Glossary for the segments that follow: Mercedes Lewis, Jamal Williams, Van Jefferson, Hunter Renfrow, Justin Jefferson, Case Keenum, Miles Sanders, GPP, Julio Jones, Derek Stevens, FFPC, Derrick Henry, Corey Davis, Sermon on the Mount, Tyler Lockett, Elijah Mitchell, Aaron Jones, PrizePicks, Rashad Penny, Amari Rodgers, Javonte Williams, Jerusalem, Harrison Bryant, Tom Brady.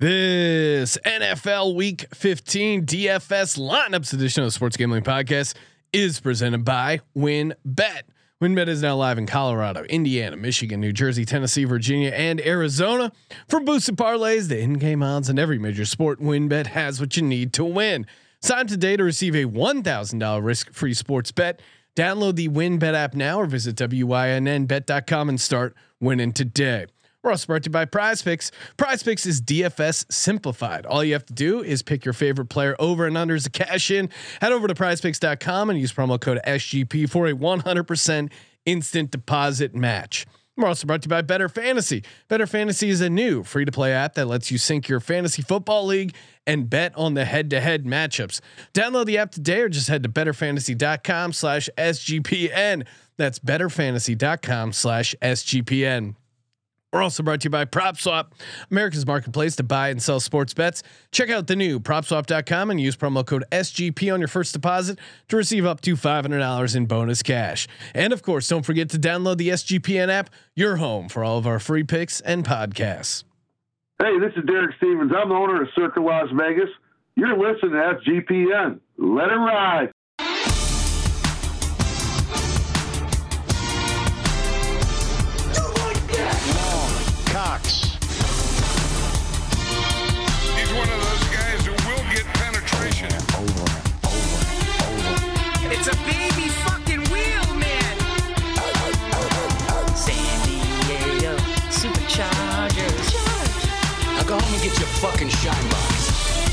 This NFL Week 15 DFS lineups edition of the Sports Gambling Podcast is presented by WynnBET. WynnBET is now live in Colorado, Indiana, Michigan, New Jersey, Tennessee, Virginia, and Arizona. For boosted parlays, the in-game odds, and every major sport, WynnBET has what you need to win. Sign up today to receive a $1,000 risk-free sports bet. Download the WynnBET app now or visit wynnbet.com and start winning today. We're also brought to you by PrizePicks. PrizePicks is DFS simplified. All you have to do is pick your favorite player over and under as a cash in. Head over to PrizePicks.com and use promo code SGP for a 100% instant deposit match. We're also brought to you by Better Fantasy. Better Fantasy is a new free-to-play app that lets you sync your fantasy football league and bet on the head-to-head matchups. Download the app today or just head to BetterFantasy.com/SGPN. That's BetterFantasy.com/SGPN. We're also brought to you by PropSwap, America's marketplace to buy and sell sports bets. Check out the new PropSwap.com and use promo code SGP on your first deposit to receive up to $500 in bonus cash. And of course, don't forget to download the SGPN app, your home for all of our free picks and podcasts. Hey, this is Derek Stevens. I'm the owner of Circa Las Vegas. You're listening to SGPN. Let it ride. Fucking shine box.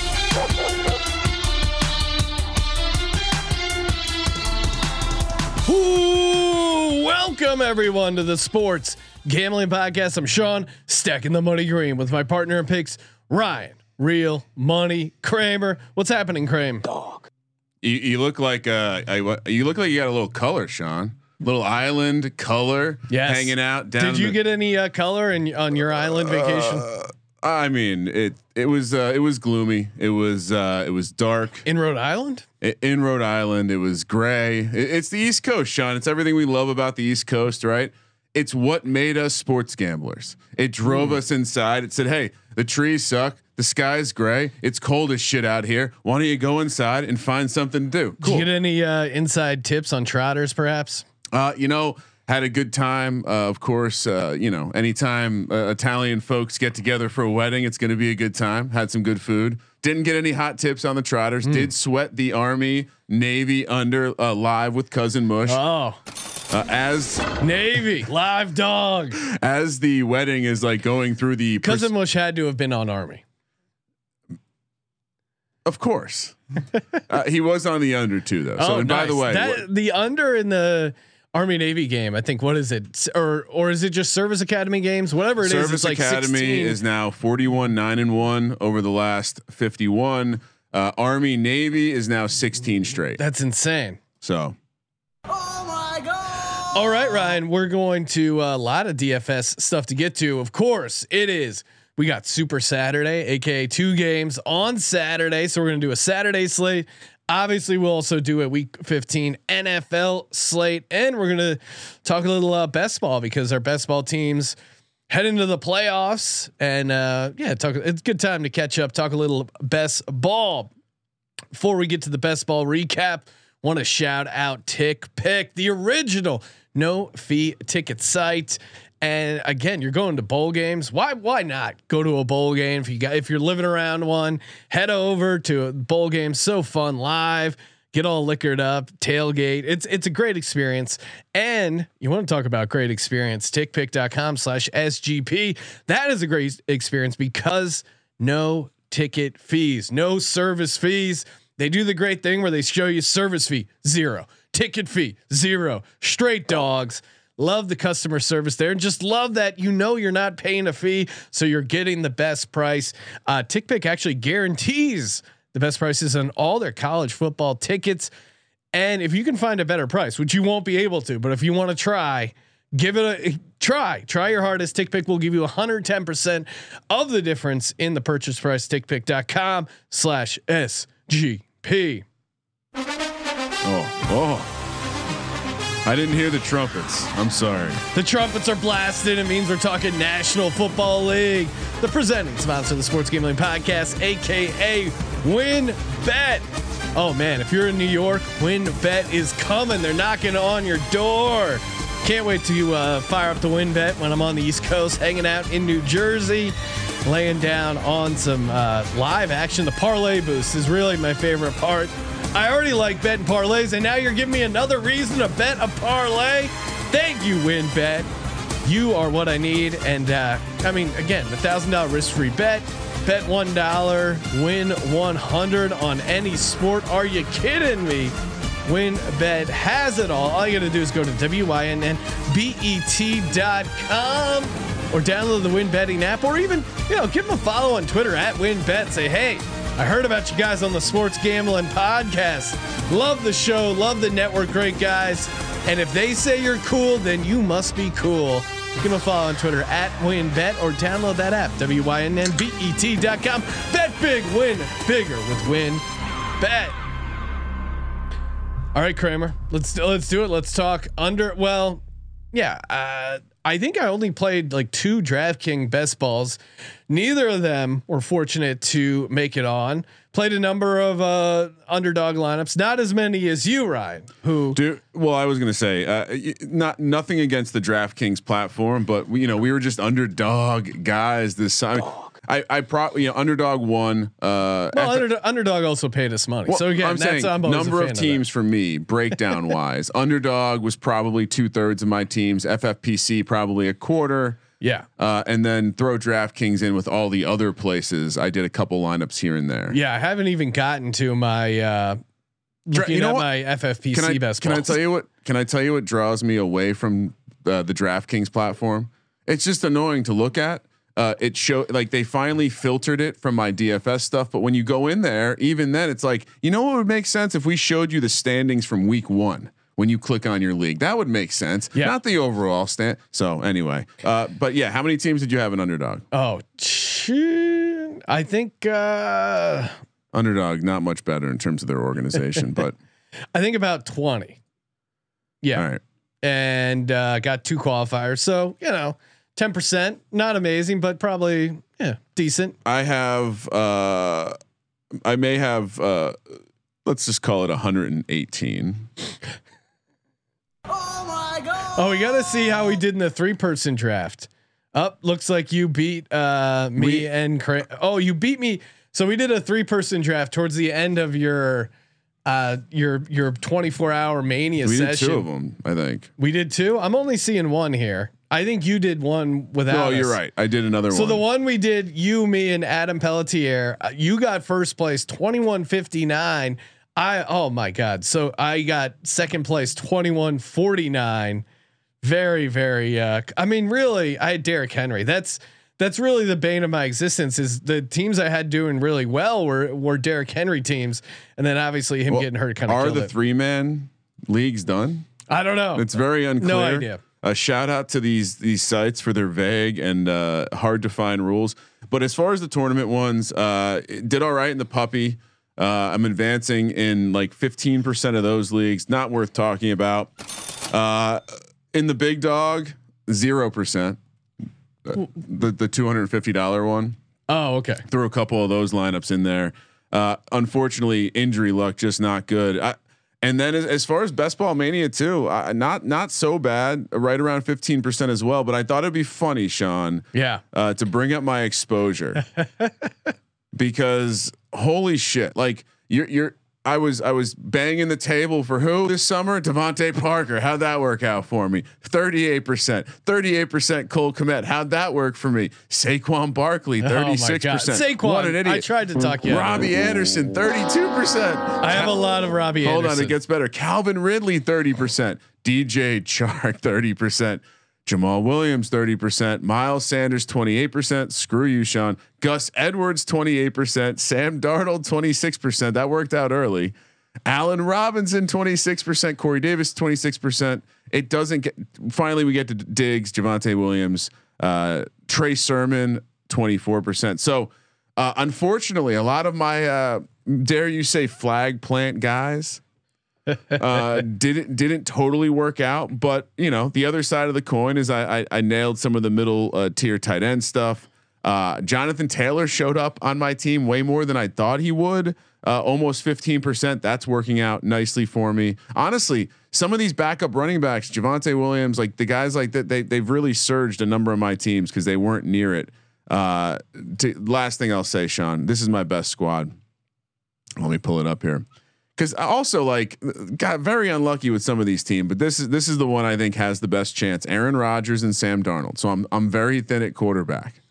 Ooh, welcome everyone to the Sports Gambling Podcast. I'm Sean, stacking the money green with my partner in picks, Ryan, real money Kramer. What's happening, Kramer? Dog. You look like you got a little color, Sean. Little island color. Yes. Hanging out down. Did you get any color on your island vacation? I mean, it was gloomy. It was dark in Rhode Island. It was gray. It's the East Coast, Sean. It's everything we love about the East Coast, right? It's what made us sports gamblers. It drove us inside. It said, "Hey, the trees suck. The sky's gray. It's cold as shit out here. Why don't you go inside and find something to do?" Cool. Do you get any inside tips on trotters, perhaps? Had a good time. Of course, anytime Italian folks get together for a wedding, it's going to be a good time. Had some good food. Didn't get any hot tips on the trotters. Did sweat the Army Navy under live with Cousin Mush. Oh, as Navy live dog. As the wedding is like going through the Cousin Mush had to have been on Army. Of course, he was on the under too, though. So, and nice. By the way, the under in the Army Navy game, I think. What is it, or is it just Service Academy games? Whatever it is, it's like Service Academy is now 41-9-1 over the last 51. Army Navy is now 16 straight. That's insane. So, oh my god! All right, Ryan, we're going to a lot of DFS stuff to get to. Of course, it is. We got Super Saturday, aka two games on Saturday. So we're gonna do a Saturday slate. Obviously, we'll also do a Week 15 NFL slate, and we're gonna talk a little best ball because our best ball teams head into the playoffs, and it's a good time to catch up. Talk a little best ball. Before we get to the best ball recap, want to shout out TickPick, the original no fee ticket site. And again, you're going to bowl games. Why not go to a bowl game? If you're living around one, head over to a bowl game. So fun live, get all liquored up, tailgate. It's a great experience. And you want to talk about great experience, tickpick.com/SGP. That is a great experience because no ticket fees, no service fees. They do the great thing where they show you service fee, zero, ticket fee, zero, straight dogs. Love the customer service there, and just love that you're not paying a fee, so you're getting the best price. TickPick actually guarantees the best prices on all their college football tickets, and if you can find a better price, which you won't be able to, but if you want to try, give it a try. Try your hardest. TickPick will give you 110% of the difference in the purchase price. TickPick.com/SGP. Oh. I didn't hear the trumpets. I'm sorry. The trumpets are blasted. It means we're talking National Football League. The presenting sponsor of the Sports Gambling Podcast, aka WynnBET. Oh man, if you're in New York, WynnBET is coming. They're knocking on your door. Can't wait to fire up the WynnBET when I'm on the East Coast, hanging out in New Jersey, laying down on some live action. The parlay boost is really my favorite part. I already like betting parlays, and now you're giving me another reason to bet a parlay. Thank you, WynnBET. You are what I need. And I mean, again, the $1,000 risk-free bet, bet $1, win 100 on any sport. Are you kidding me? WynnBET has it all. All you got to do is go to wynnbet.com or download the WynnBetting app, or even, you know, give them a follow on Twitter at WynnBET. Say, hey, I heard about you guys on the Sports Gambling Podcast. Love the show. Love the network. Great guys. And if they say you're cool, then you must be cool. Give them a follow on Twitter at WynnBET or download that app, wynnbet.com. Bet big, win bigger with WynnBET. All right, Kramer, let's do it. Let's talk under. Well, yeah, I think I only played like 2 DraftKings best balls. Neither of them were fortunate to make it on. Played a number of underdog lineups, not as many as you, Ryan. Who? Dude, well, I was gonna say, nothing against the DraftKings platform, but we were just underdog guys this time. I probably underdog won. Well, underdog also paid us money. Well, so again, I'm saying number of teams for me breakdown wise. Underdog was probably 2/3 of my teams. FFPC probably 1/4. Yeah. And then throw DraftKings in with all the other places. I did a couple lineups here and there. Yeah, I haven't even gotten to my my FFPC best. Can I tell you what draws me away from the DraftKings platform? It's just annoying to look at. It showed like they finally filtered it from my DFS stuff. But when you go in there, even then it's like, what would make sense if we showed you the standings from week 1, when you click on your league, that would make sense. Yeah. Not the overall stand. So anyway, but yeah, how many teams did you have in underdog? Oh, I think, underdog, not much better in terms of their organization, but I think about 20. Yeah. All right. And, got 2 qualifiers. So, 10%, not amazing, but probably decent. I have, I may have, let's just call it 118. Oh my God! Oh, we gotta see how we did in the 3-person draft. Looks like you beat me and you beat me. So we did a 3-person draft towards the end of your 24-hour mania session. We did 2 of them, I think. We did 2. I'm only seeing 1 here. I think you did 1 without. No, you're right. I did another one. So the one we did, you, me, and Adam Pelletier. You got first place, 2159. Oh my God! So I got second place, 2149. Very, very. I mean, really, I had Derrick Henry. That's really the bane of my existence. Is the teams I had doing really well were Derrick Henry teams, and then obviously him getting hurt kind of. Are the 3-man leagues done? I don't know. It's very unclear. No idea. A shout out to these sites for their vague and hard to find rules. But as far as the tournament ones, did all right in the puppy. I'm advancing in like 15% of those leagues. Not worth talking about. In the big dog, 0%. The $250 one. Oh, okay. Threw a couple of those lineups in there. Unfortunately, injury luck just not good. And then as far as best ball mania too, not so bad, right around 15% as well. But I thought it'd be funny, Sean, to bring up my exposure because holy shit, like I was banging the table for who this summer? Devontae Parker. How'd that work out for me? 38%, 38% Cole Kmet. How'd that work for me? Saquon Barkley, 36%. Saquon, what an idiot. I tried to talk you. Robbie Anderson, 32%. I have a lot of Robbie Anderson. Hold on, it gets better. Calvin Ridley, 30%. DJ Chark, 30%. Jamal Williams, 30%. Miles Sanders, 28%. Screw you, Sean. Gus Edwards, 28%. Sam Darnold, 26%. That worked out early. Allen Robinson, 26%. Corey Davis, 26%. It doesn't get. Finally, we get to Diggs, Javonte Williams, Trey Sermon, 24%. So, unfortunately, a lot of my dare you say flag plant guys Didn't totally work out, but you know, the other side of the coin is I nailed some of the middle tier tight end stuff. Jonathan Taylor showed up on my team way more than I thought he would. Almost 15%. That's working out nicely for me. Honestly, some of these backup running backs, Javonte Williams, like the guys like that, they've really surged a number of my teams because they weren't near it. Last thing I'll say, Sean, this is my best squad. Let me pull it up here, because I also like got very unlucky with some of these teams, but this is the one I think has the best chance. Aaron Rodgers and Sam Darnold. So I'm very thin at quarterback.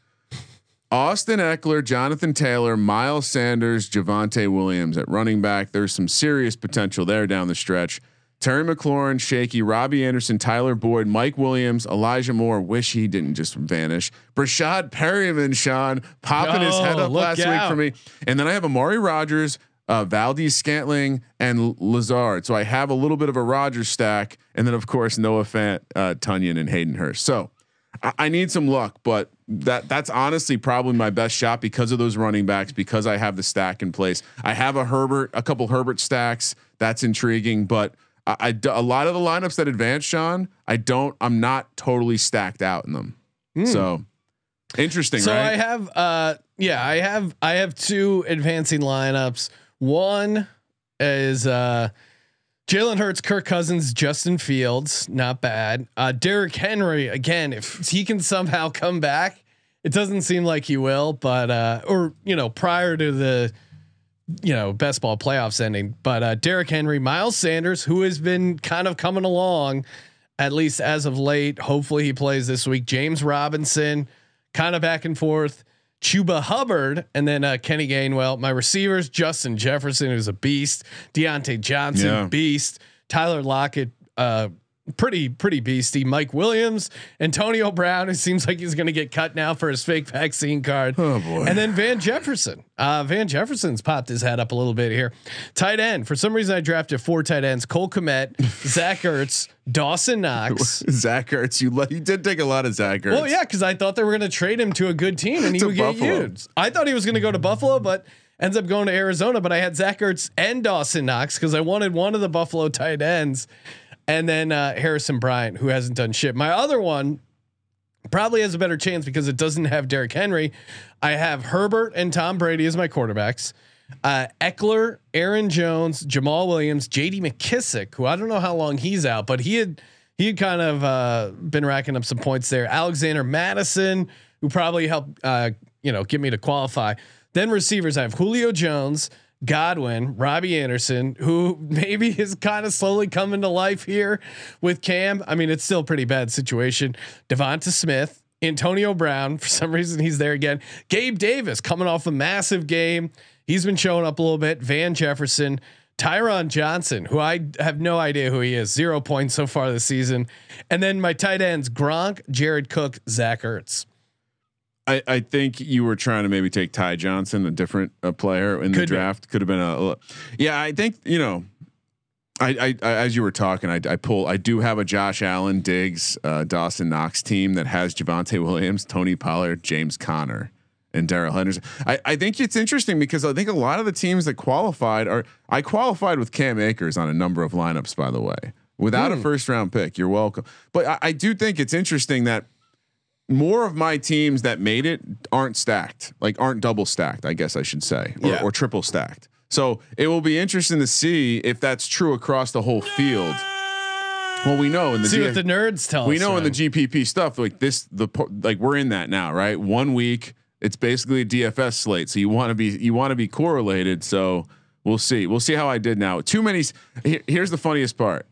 Austin Ekeler, Jonathan Taylor, Miles Sanders, Javonte Williams at running back. There's some serious potential there down the stretch. Terry McLaurin, shaky. Robbie Anderson, Tyler Boyd, Mike Williams, Elijah Moore. Wish he didn't just vanish. Brashad Perryman, Sean, popping his head up last week for me. And then I have Amari Rodgers, Valdez Scantling, and Lazard. So I have a little bit of a Rodgers stack, and then of course Noah Fant, Tunyon, and Hayden Hurst. So I need some luck, but that's honestly probably my best shot because of those running backs, because I have the stack in place. I have a couple Herbert stacks. That's intriguing, but a lot of the lineups that advance, Sean, I'm not totally stacked out in them. So interesting. So right? I have, I have two advancing lineups. One is Jalen Hurts, Kirk Cousins, Justin Fields, not bad. Derrick Henry again, if he can somehow come back, it doesn't seem like he will, but prior to the best ball playoffs ending, but Derrick Henry, Miles Sanders, who has been kind of coming along, at least as of late. Hopefully he plays this week. James Robinson, kind of back and forth. Chuba Hubbard, and then Kenny Gainwell. My receivers: Justin Jefferson, who's a beast. Diontae Johnson, beast. Tyler Lockett, pretty beasty. Mike Williams, Antonio Brown, who seems like he's going to get cut now for his fake vaccine card. Oh boy! And then Van Jefferson. Van Jefferson's popped his head up a little bit here. Tight end. For some reason, I drafted 4 tight ends: Cole Kmet, Zach Ertz, Dawson Knox. Zach Ertz. You did take a lot of Zach Ertz. Well, yeah, because I thought they were going to trade him to a good team and he would get used. I thought he was going to go to Buffalo, but ends up going to Arizona. But I had Zach Ertz and Dawson Knox because I wanted one of the Buffalo tight ends. And then Harrison Bryant, who hasn't done shit. My other one probably has a better chance because it doesn't have Derrick Henry. I have Herbert and Tom Brady as my quarterbacks. Eckler, Aaron Jones, Jamal Williams, J.D. McKissick, who I don't know how long he's out, but he had kind of been racking up some points there. Alexander Madison, who probably helped get me to qualify. Then receivers, I have Julio Jones, Godwin, Robbie Anderson, who maybe is kind of slowly coming to life here with Cam. I mean, it's still a pretty bad situation. Devonta Smith, Antonio Brown, for some reason he's there again. Gabe Davis coming off a massive game. He's been showing up a little bit. Van Jefferson, Tyron Johnson, who I have no idea who he is. 0 points so far this season. And then my tight ends: Gronk, Jared Cook, Zach Ertz. I think you were trying to maybe take Ty Johnson, a different player in the draft. Could have been yeah. I think I as you were talking, I do have a Josh Allen, Diggs, Dawson Knox team that has Javonte Williams, Tony Pollard, James Conner, and Darrell Henderson. I think it's interesting because I think a lot of the teams that qualified I qualified with Cam Akers on a number of lineups, by the way, without a first round pick. You're welcome, but I do think it's interesting that more of my teams that made it aren't stacked, like aren't double stacked, I guess I should say, or triple stacked. So it will be interesting to see if that's true across the whole field. Well, we know in the what the nerds tell us. We know in the GPP stuff like this, we're in that now, right? 1 week, it's basically a DFS slate, so you want to be correlated. So we'll see. We'll see how I did now. Too many. Here's the funniest part: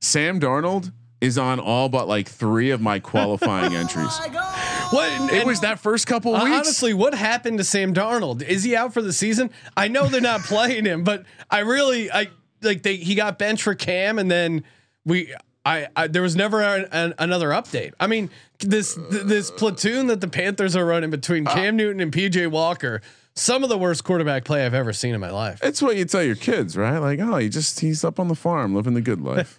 Sam Darnold is on all but like 3 of my qualifying entries. What it was that first couple weeks. Honestly, what happened to Sam Darnold? Is he out for the season? I know they're not playing him, but he got benched for Cam, and then there was never another update. I mean, this platoon that the Panthers are running between Cam Newton and PJ Walker, some of the worst quarterback play I've ever seen in my life. It's what you tell your kids, right? Like, oh, he's up on the farm living the good life.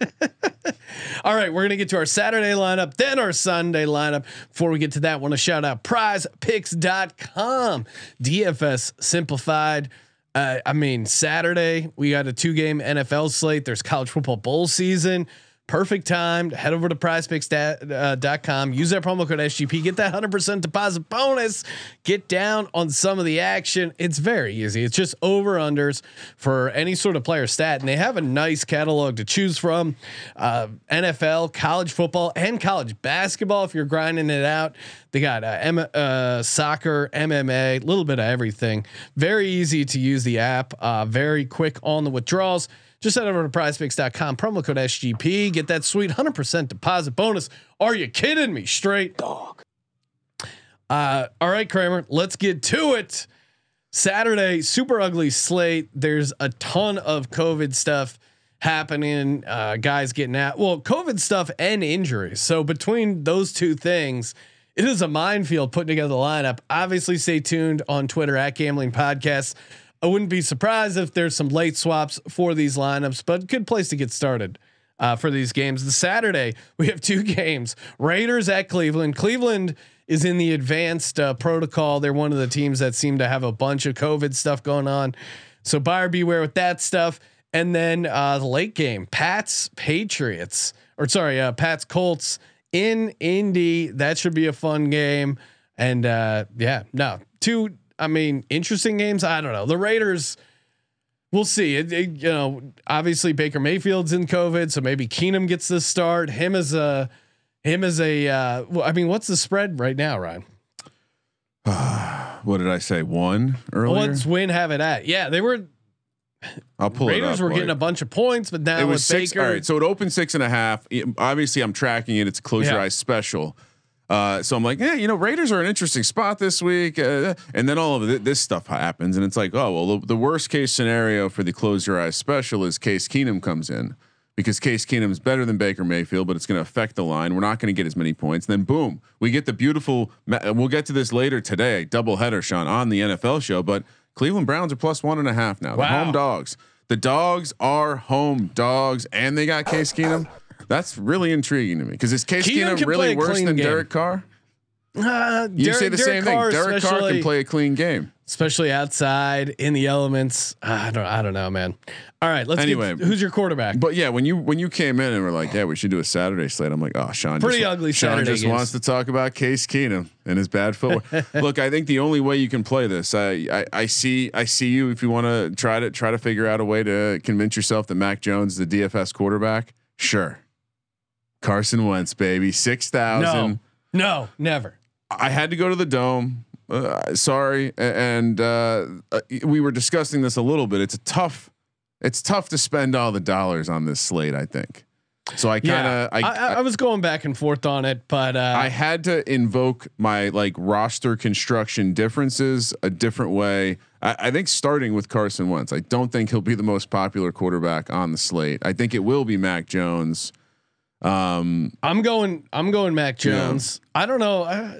All right, we're gonna get to our Saturday lineup, then our Sunday lineup. Before we get to that, I want to shout out PrizePicks.com, DFS simplified. I mean, Saturday we got a 2-game NFL slate. There's college football bowl season. Perfect time to head over to PrizePicks.com. Use that promo code SGP. Get that 100% deposit bonus. Get down on some of the action. It's very easy. It's just over unders for any sort of player stat, and they have a nice catalog to choose from. NFL, college football, and college basketball. If you're grinding it out, they got soccer, MMA, a little bit of everything. Very easy to use the app. Very quick on the withdrawals. Just head over to PrizePicks.com, promo code SGP, get that sweet 100% deposit bonus. Are you kidding me? Straight dog. All right, Kramer, let's get to it. Saturday, super ugly slate. There's a ton of COVID stuff happening. Guys getting out. Well, COVID stuff and injuries. So between those two things, it is a minefield putting together the lineup. Obviously, stay tuned on Twitter at Gambling Podcasts. I wouldn't be surprised if there's some late swaps for these lineups, but good place to get started for these games. The Saturday, we have 2 games, Raiders at Cleveland. Cleveland is in the advanced protocol. They're one of the teams that seem to have a bunch of COVID stuff going on. So buyer beware with that stuff. And then the late game, Pats Colts in Indy. That should be a fun game. And interesting games. I don't know. The Raiders, we'll see. Obviously Baker Mayfield's in COVID, so maybe Keenum gets the start. What's the spread right now, Ryan? What did I say? 1 earlier. What's Wynn have it at? Yeah, they were. I'll pull Raiders it up, were getting a bunch of points, but now it was Baker. 6. All right, so it opened 6.5. Obviously, I'm tracking it. It's Close Your Eyes Special. So I'm like, Raiders are an interesting spot this week. And then all of this stuff happens and it's like, the worst case scenario for the Close Your Eyes Special is Case Keenum comes in, because Case Keenum is better than Baker Mayfield, but it's going to affect the line. We're not going to get as many points. And then boom, we get the beautiful, we'll get to this later today, doubleheader, Sean, on the NFL show, but Cleveland Browns are +1.5 now. Wow. The home dogs, are home dogs, and they got Case Keenum. That's really intriguing to me, because is Case Keenum really worse than Derek Carr? You say the same thing. Derek Carr can play a clean game, especially outside in the elements. I don't know, man. All right, who's your quarterback? But yeah, when you came in and were like, yeah, we should do a Saturday slate, I'm like, oh, Sean, pretty ugly Saturday. Sean just wants to talk about Case Keenum and his bad footwork. Look, I think the only way you can play this, I see you if you want to try to figure out a way to convince yourself that Mac Jones is the DFS quarterback. Sure. Carson Wentz, baby, 6,000. No, never. I had to go to the Dome. Sorry, and we were discussing this a little bit. It's tough to spend all the dollars on this slate, I think. So I kind of, I was going back and forth on it, but I had to invoke my roster construction differences a different way. I think starting with Carson Wentz, I don't think he'll be the most popular quarterback on the slate. I think it will be Mac Jones. I'm going Mac Jones. Yeah. I don't know. I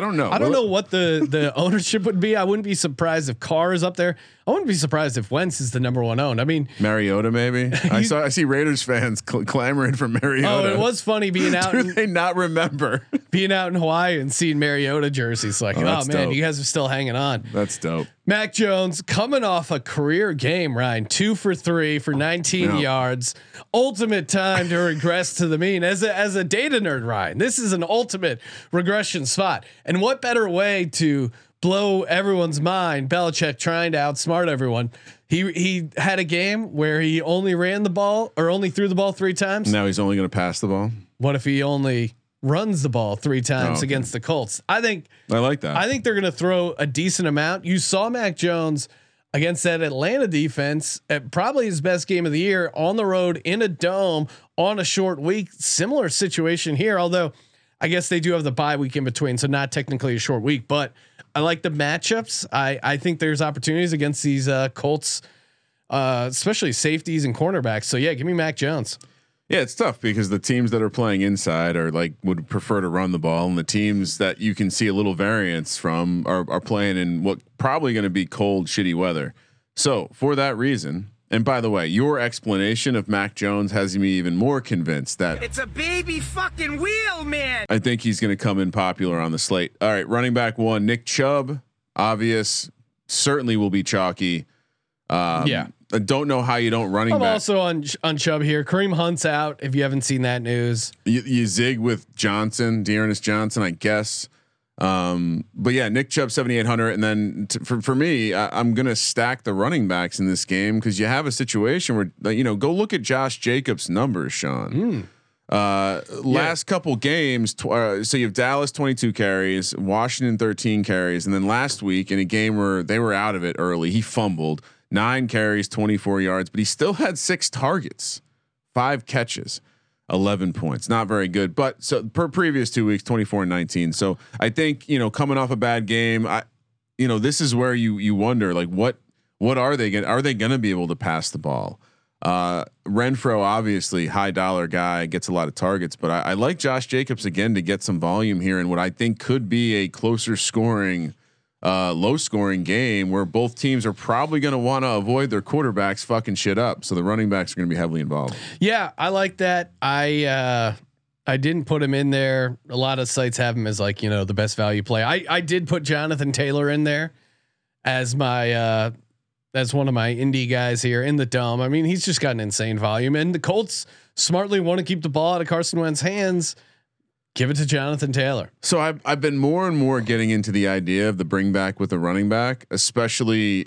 don't know. I don't know what the ownership would be. I wouldn't be surprised if Carr is up there. I wouldn't be surprised if Wentz is the #1 owned. I mean, Mariota maybe. I see Raiders fans clamoring for Mariota. Oh, it was funny being out. Do they not remember being out in Hawaii and seeing Mariota jerseys? Like, dope. You guys are still hanging on. That's dope. Mac Jones coming off a career game, Ryan, 2 for 3 for 19 yards. Ultimate time to regress to the mean. As a data nerd, Ryan, this is an ultimate regression spot. And what better way to blow everyone's mind? Belichick trying to outsmart everyone. He had a game where he only ran the ball, or only threw the ball 3 times. Now he's only going to pass the ball. What if he only runs the ball 3 times against the Colts? I like that. I think they're going to throw a decent amount. You saw Mac Jones against that Atlanta defense at probably his best game of the year on the road in a dome on a short week. Similar situation here, although I guess they do have the bye week in between, so not technically a short week, but I like the matchups. I think there's opportunities against these Colts, especially safeties and cornerbacks. So yeah, give me Mac Jones. Yeah, it's tough because the teams that are playing inside are would prefer to run the ball, and the teams that you can see a little variance from are playing in what probably going to be cold, shitty weather. So for that reason, and by the way, your explanation of Mac Jones has me even more convinced that it's a baby fucking wheel, man. I think he's going to come in popular on the slate. All right, running back 1, Nick Chubb, obvious. certainly will be chalky. Yeah. I don't know how you don't running back. I'm also on Chubb here. Kareem Hunt's out. If you haven't seen that news, you zig with Johnson, Dearness Johnson, I guess. But yeah, Nick Chubb 7,800. And then for me, I'm going to stack the running backs in this game. Cause you have a situation where, you know, go look at Josh Jacobs' numbers, Sean, last couple games. So you have Dallas 22 carries, Washington 13 carries. And then last week in a game where they were out of it early, he fumbled 9 carries, 24 yards, but he still had 6 targets, 5 catches. 11 points, not very good. But so per previous 2 weeks, 24 and 19. So I think, you know, coming off a bad game, this is where you wonder, like, what are they going? Are they going to be able to pass the ball? Renfrow, obviously high dollar guy, gets a lot of targets, but I like Josh Jacobs again to get some volume here in what I think could be a closer scoring, low scoring game where both teams are probably going to want to avoid their quarterbacks fucking shit up. So the running backs are going to be heavily involved. Yeah, I like that. I didn't put him in there. A lot of sites have him as like, you know, the best value play. I did put Jonathan Taylor in there as my as one of my indie guys here in the dome. I mean, he's just got an insane volume, and the Colts smartly want to keep the ball out of Carson Wentz's hands. Give it to Jonathan Taylor. So I've been more and more getting into the idea of the bring back with a running back, especially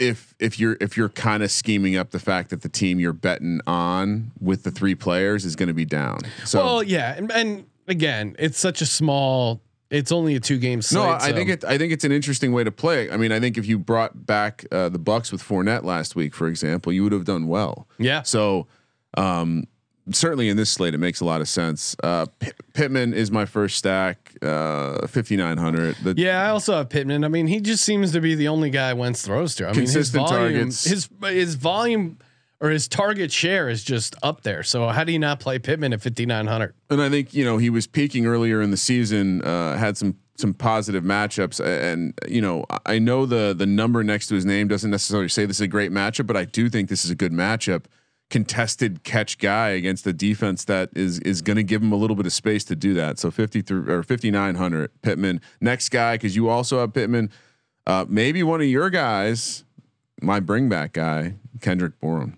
if you're kind of scheming up the fact that the team you're betting on with the 3 players is going to be down. So well, yeah, and again, it's such a small. It's only a 2-game slate. No, I think it's an interesting way to play. I mean, I think if you brought back the Bucks with Fournette last week, for example, you would have done well. Yeah. So. Certainly in this slate, it makes a lot of sense. Pittman is my first stack, 5,900. Yeah, I also have Pittman. I mean, he just seems to be the only guy Wentz throws to. I mean, his volume or his target share is just up there. So how do you not play Pittman at 5,900? And I think, you know, he was peaking earlier in the season, had some positive matchups, and you know, I know the number next to his name doesn't necessarily say this is a great matchup, but I do think this is a good matchup. Contested catch guy against the defense that is going to give him a little bit of space to do that. So 53 or 5,900 Pittman. Next guy, cause you also have Pittman. Maybe one of your guys, my bring back guy, Kendrick Bourne.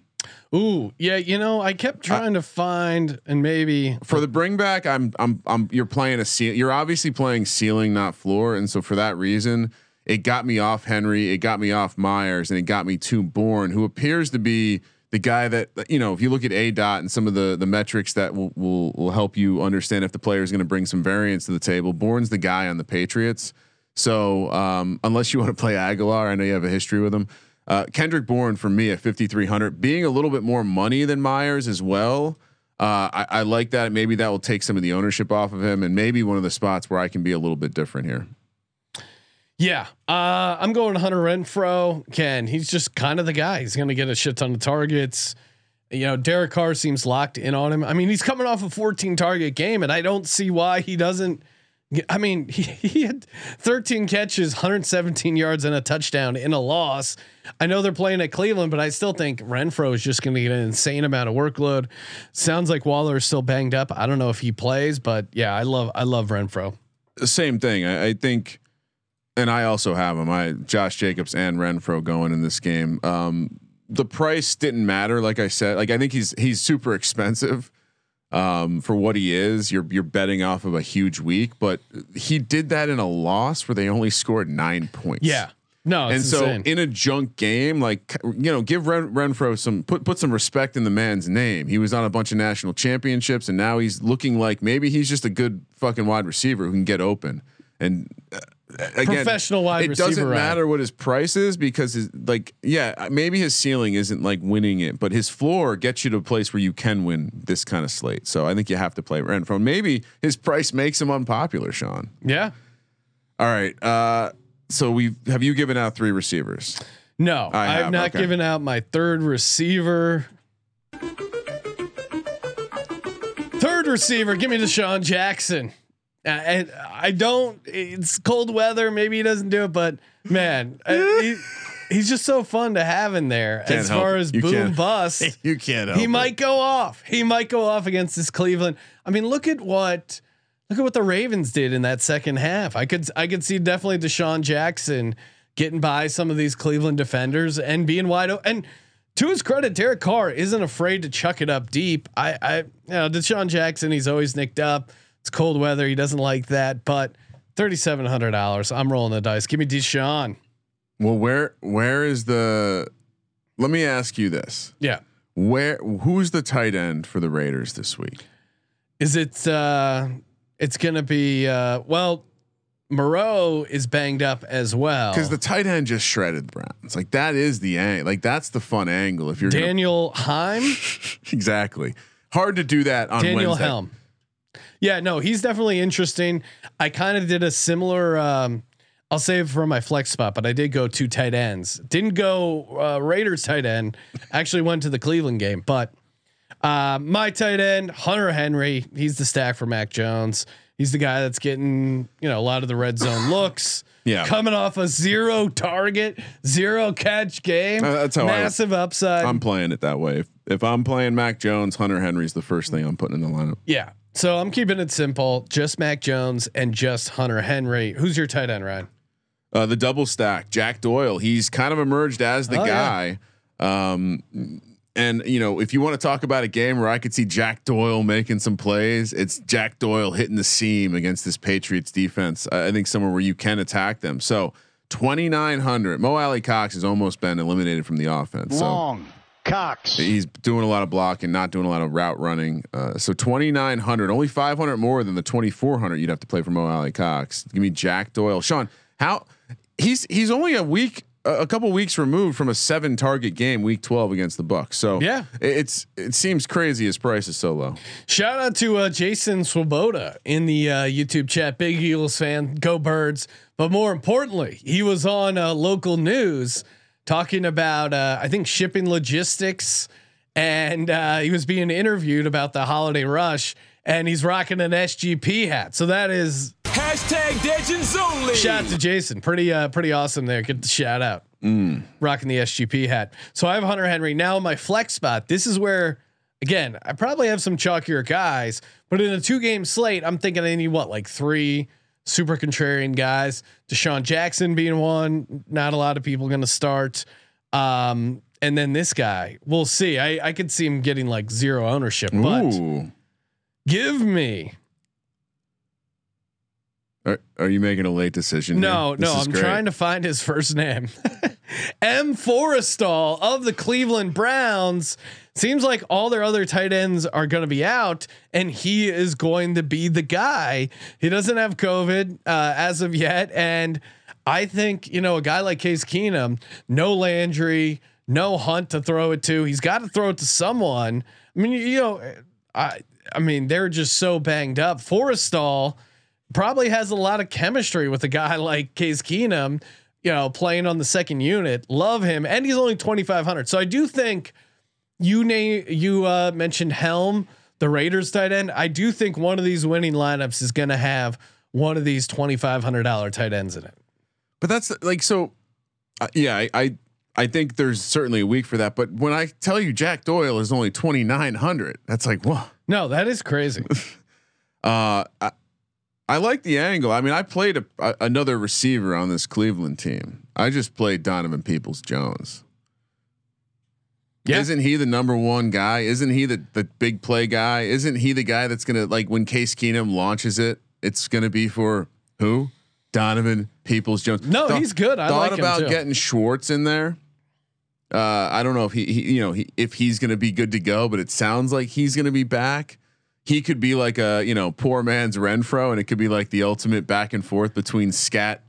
Ooh, yeah. You know, I kept trying to find, and maybe for the bring back, you're playing a seal. You're obviously playing ceiling, not floor. And so for that reason, it got me off Henry. It got me off Myers, and it got me to Bourne, who appears to be the guy that, you know, if you look at ADOT and some of the metrics that will help you understand if the player is going to bring some variance to the table, Bourne's the guy on the Patriots. So unless you want to play Aguilar, I know you have a history with him. Kendrick Bourne for me at 5,300, being a little bit more money than Myers as well. I like that. Maybe that will take some of the ownership off of him, and maybe one of the spots where I can be a little bit different here. Yeah, I'm going Hunter Renfrow. Ken, he's just kind of the guy. He's going to get a shit ton of targets. You know, Derek Carr seems locked in on him. I mean, he's coming off a 14 target game, and I don't see why he doesn't. I mean, he had 13 catches, 117 yards, and a touchdown in a loss. I know they're playing at Cleveland, but I still think Renfrow is just going to get an insane amount of workload. Sounds like Waller is still banged up. I don't know if he plays, but yeah, I love Renfrow. Same thing. I think. And I also have him. Josh Jacobs and Renfrow going in this game. The price didn't matter. Like I said, like I think he's super expensive for what he is. You're betting off of a huge week, but he did that in a loss where they only scored 9 points. Yeah, no, and so insane. In a junk game, like, you know, give Renfrow some put some respect in the man's name. He was on a bunch of national championships, and now he's looking like maybe he's just a good fucking wide receiver who can get open. And again, professional wide receiver. It doesn't matter what his price is, because maybe his ceiling isn't like winning it, but his floor gets you to a place where you can win this kind of slate. So I think you have to play Renfrow. Maybe his price makes him unpopular, Sean. Yeah. All right. So have you given out 3 receivers? No, I've not given out my third receiver. Give me Deshaun Jackson. And I don't. It's cold weather. Maybe he doesn't do it, but man, he's just so fun to have in there. Can't as far help. As you boom can't. Bust, you can't. Help he might it. Go off. He might go off against this Cleveland. I mean, look at what the Ravens did in that second half. I could see definitely Deshaun Jackson getting by some of these Cleveland defenders and being wide open. And to his credit, Derek Carr isn't afraid to chuck it up deep. You know, Deshaun Jackson, he's always nicked up. It's cold weather. He doesn't like that. But $3,700. I'm rolling the dice. Give me Deshaun. Well, where is the? Let me ask you this. Yeah. Who's the tight end for the Raiders this week? Is it? It's gonna be. Well, Moreau is banged up as well. Because the tight end just shredded Browns. Like that is the angle. Like that's the fun angle. If you're Daniel Heim. Exactly. Hard to do that on Daniel Wednesday. Helm. Yeah, no, he's definitely interesting. I kind of did a similar. I'll save for my flex spot, but I did go two tight ends. Didn't go Raiders tight end. Actually went to the Cleveland game, but my tight end Hunter Henry. He's the stack for Mac Jones. He's the guy that's getting a lot of the red zone looks. Yeah, coming off a 0 target, 0 catch game. That's how massive upside. I'm playing it that way. If I'm playing Mac Jones, Hunter Henry's the first thing I'm putting in the lineup. Yeah. So I'm keeping it simple. Just Mac Jones and just Hunter Henry. Who's your tight end, Ryan? The double stack, Jack Doyle. He's kind of emerged as the guy. Yeah. And if you want to talk about a game where I could see Jack Doyle making some plays, it's Jack Doyle hitting the seam against this Patriots defense. I think somewhere where you can attack them. So 2,900. Mo Alley Cox has almost been eliminated from the offense. Long. So Cox. He's doing a lot of blocking, not doing a lot of route running. So 2,900, only 500 more than the 2,400 you'd have to play for Mo Alley Cox. Give me Jack Doyle. Sean, how he's only a couple weeks removed from a 7 target game, week 12 against the Bucs. So yeah, it seems crazy his price is so low. Shout out to Jason Swoboda in the YouTube chat. Big Eagles fan, go Birds! But more importantly, he was on local news talking about I think shipping logistics, and he was being interviewed about the holiday rush, and he's rocking an SGP hat. So that is #Dejins Only. Shout out to Jason, pretty awesome there. Good shout out, rocking the SGP hat. So I have Hunter Henry now in my flex spot. This is where again I probably have some chalkier guys, but in a 2-game slate, I'm thinking I need like 3. Super contrarian guys. Deshaun Jackson being one. Not a lot of people going to start. And then this guy, we'll see. I could see him getting like 0 ownership. But give me. Are you making a late decision? No. I'm trying to find his first name. M. Forrestal of the Cleveland Browns. Seems like all their other tight ends are going to be out, and he is going to be the guy. He doesn't have COVID as of yet, and I think a guy like Case Keenum, no Landry, no Hunt to throw it to. He's got to throw it to someone. I mean, I mean they're just so banged up. Forrestal probably has a lot of chemistry with a guy like Case Keenum, playing on the second unit. Love him, and he's only 2,500. So I do think you mentioned Helm, the Raiders tight end. I do think one of these winning lineups is going to have one of these $2,500 tight ends in it. But that's like so. Yeah, I think there's certainly a week for that. But when I tell you Jack Doyle is only 2,900, that's like whoa. No, that is crazy. I like the angle. I mean, I played another receiver on this Cleveland team. I just played Donovan Peoples-Jones. Yeah. Isn't he the #1 guy? Isn't he the big play guy? Isn't he the guy that's gonna like when Case Keenum launches it? It's gonna be for who? Donovan Peoples-Jones. No, he's good. I thought like about him too. Getting Schwartz in there. I don't know if if he's gonna be good to go, but it sounds like he's gonna be back. He could be like a poor man's Renfro, and it could be like the ultimate back and forth between scat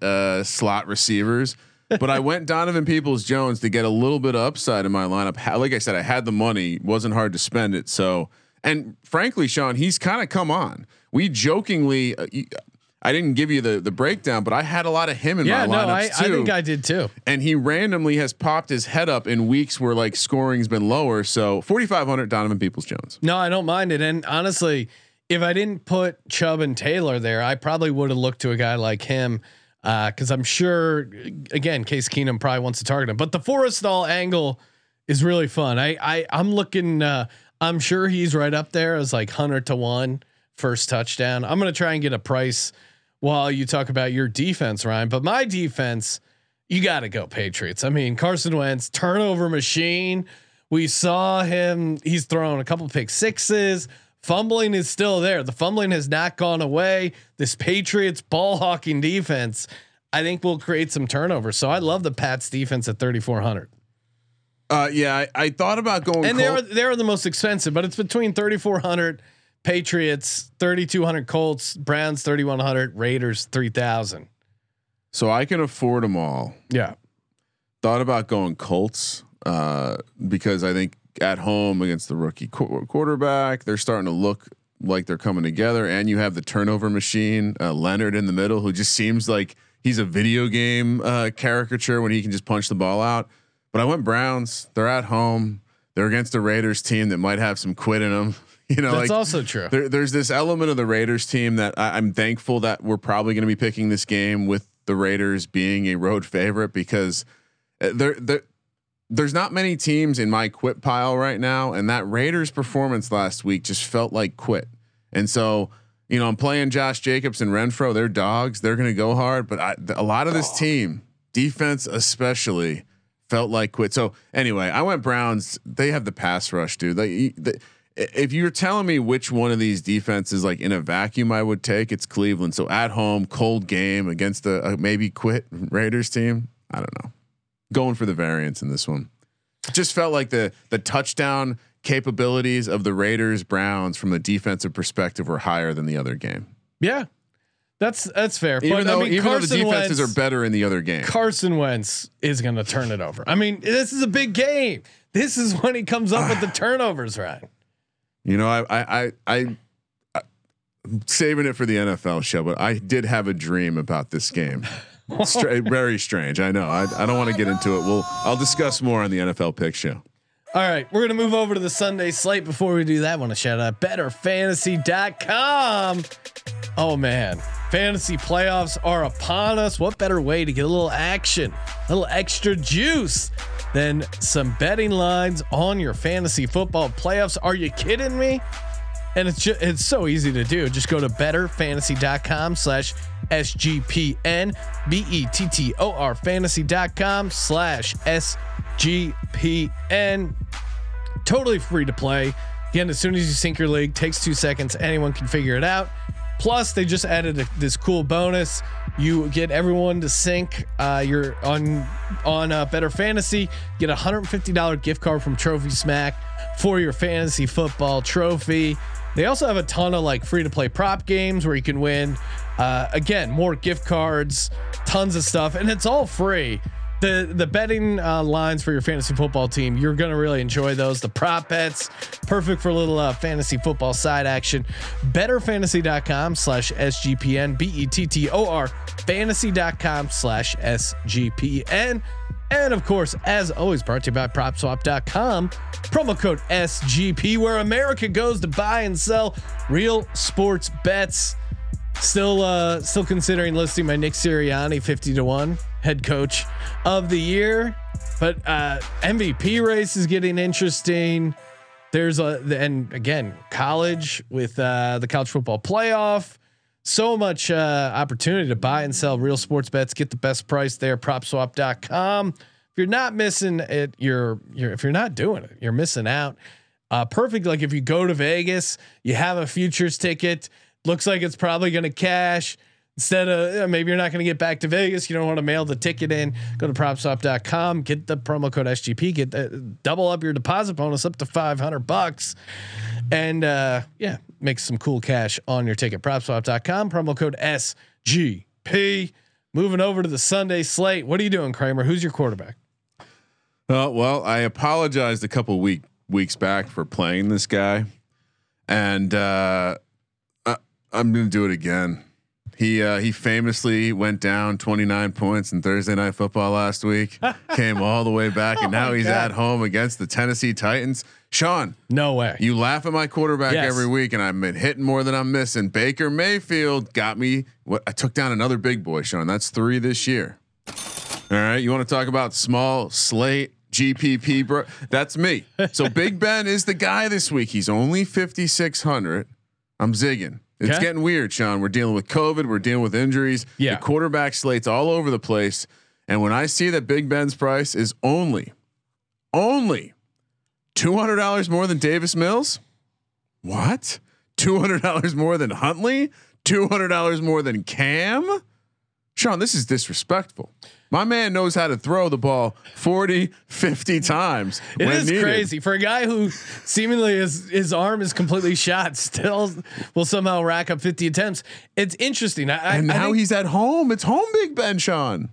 slot receivers. But I went Donovan Peoples-Jones to get a little bit of upside in my lineup. Like I said, I had the money; wasn't hard to spend it. So, and frankly, Sean, he's kind of come on. We jokingly, I didn't give you the breakdown, but I had a lot of him in my lineups too. I think I did too. And he randomly has popped his head up in weeks where like scoring's been lower. So 4,500 Donovan Peoples-Jones. No, I don't mind it. And honestly, if I didn't put Chubb and Taylor there, I probably would have looked to a guy like him. Cause I'm sure again, Case Keenum probably wants to target him, but the Forrestal angle is really fun. I'm looking, I'm sure he's right up there as like 100 to 1 first touchdown. I'm going to try and get a price while you talk about your defense, Ryan, but my defense, you got to go Patriots. I mean, Carson Wentz, turnover machine. We saw him. He's thrown a couple pick sixes. Fumbling is still there. The fumbling has not gone away. This Patriots ball hawking defense, I think, will create some turnovers. So I love the Pats defense at 3,400. Yeah, I thought about going, and they were the most expensive, but it's between 3,400 Patriots, 3,200 Colts, Browns 3,100, Raiders 3,000. So I can afford them all. Yeah. Thought about going Colts because I think at home against the rookie quarterback, they're starting to look like they're coming together, and you have the turnover machine, Leonard in the middle, who just seems like he's a video game caricature when he can just punch the ball out. But I went Browns. They're at home. They're against the Raiders team that might have some quit in them. You know, that's like also true. There's this element of the Raiders team that I'm thankful that we're probably going to be picking this game with the Raiders being a road favorite, because there's not many teams in my quit pile right now. And that Raiders performance last week just felt like quit. And so, you know, I'm playing Josh Jacobs and Renfro. They're dogs. They're going to go hard. But a lot of this team, defense especially, felt like quit. So anyway, I went Browns. They have the pass rush, dude. If you're telling me which one of these defenses, like in a vacuum, I would take, it's Cleveland. So at home, cold game against a maybe quit Raiders team. I don't know. Going for the variance in this one. Just felt like the touchdown capabilities of the Raiders Browns from the defensive perspective were higher than the other game. Yeah, that's fair. Even though, I mean, even though the defenses are better in the other game, Carson Wentz is going to turn it over. I mean, this is a big game. This is when he comes up with the turnovers, right? You know, I'm saving it for the NFL show, but I did have a dream about this game. Very strange. I know. I don't want to get into it. I'll discuss more on the NFL pick show. All right, we're going to move over to the Sunday slate. Before we do that, I want to shout out betterfantasy.com. Oh man, fantasy playoffs are upon us. What better way to get a little action, a little extra juice than some betting lines on your fantasy football playoffs? Are you kidding me? And it's so easy to do. Just go to betterfantasy.com/SGPN, BETTOR fantasy.com/SGPN. Totally free to play. Again, as soon as you sync your league, takes 2 seconds. Anyone can figure it out. Plus, they just added this cool bonus. You get everyone to sync your on Better Fantasy. Get a $150 gift card from Trophy Smack for your fantasy football trophy. They also have a ton of like free to play prop games where you can win. Again, more gift cards, tons of stuff, and it's all free. The betting lines for your fantasy football team, you're gonna really enjoy those. The prop bets, perfect for a little fantasy football side action. Betterfantasy.com/SGPN, BETTOR fantasy.com/SGPN. And of course, as always, brought to you by PropSwap.com. Promo code SGP, where America goes to buy and sell real sports bets. Still considering listing my Nick Sirianni 50-1 head coach of the year, but MVP race is getting interesting. And again, college with the college football playoff. So much opportunity to buy and sell real sports bets. Get the best price there. PropSwap.com. If you're not missing it, if you're not doing it, you're missing out. Perfect. Like if you go to Vegas, you have a futures ticket. Looks like it's probably going to cash. Instead of maybe you're not going to get back to Vegas, you don't want to mail the ticket in. Go to propswap.com, get the promo code SGP, get double up your deposit bonus up to $500, and yeah, make some cool cash on your ticket. Propswap.com, promo code SGP. Moving over to the Sunday slate. What are you doing, Kramer? Who's your quarterback? Well, I apologized a couple weeks back for playing this guy, and I'm going to do it again. He famously went down 29 points in Thursday Night Football last week, came all the way back, and now he's at home against the Tennessee Titans. Sean, no way. You laugh at my quarterback every week, and I've been hitting more than I'm missing. Baker Mayfield got me. I took down another big boy, Sean. That's 3 this year. All right, you want to talk about small slate GPP, bro? That's me. So Big Ben is the guy this week. He's only 5,600. I'm zigging. It's getting weird, Sean. We're dealing with COVID. We're dealing with injuries. Yeah. The quarterback slates all over the place. And when I see that Big Ben's price is only $200 more than Davis Mills, what? $200 more than Huntley, $200 more than Cam? Sean, this is disrespectful. My man knows how to throw the ball 40, 50 times. It is needed. Crazy for a guy who seemingly his arm is completely shot, still will somehow rack up 50 attempts. It's interesting. I think he's at home. It's home Big Ben, Sean.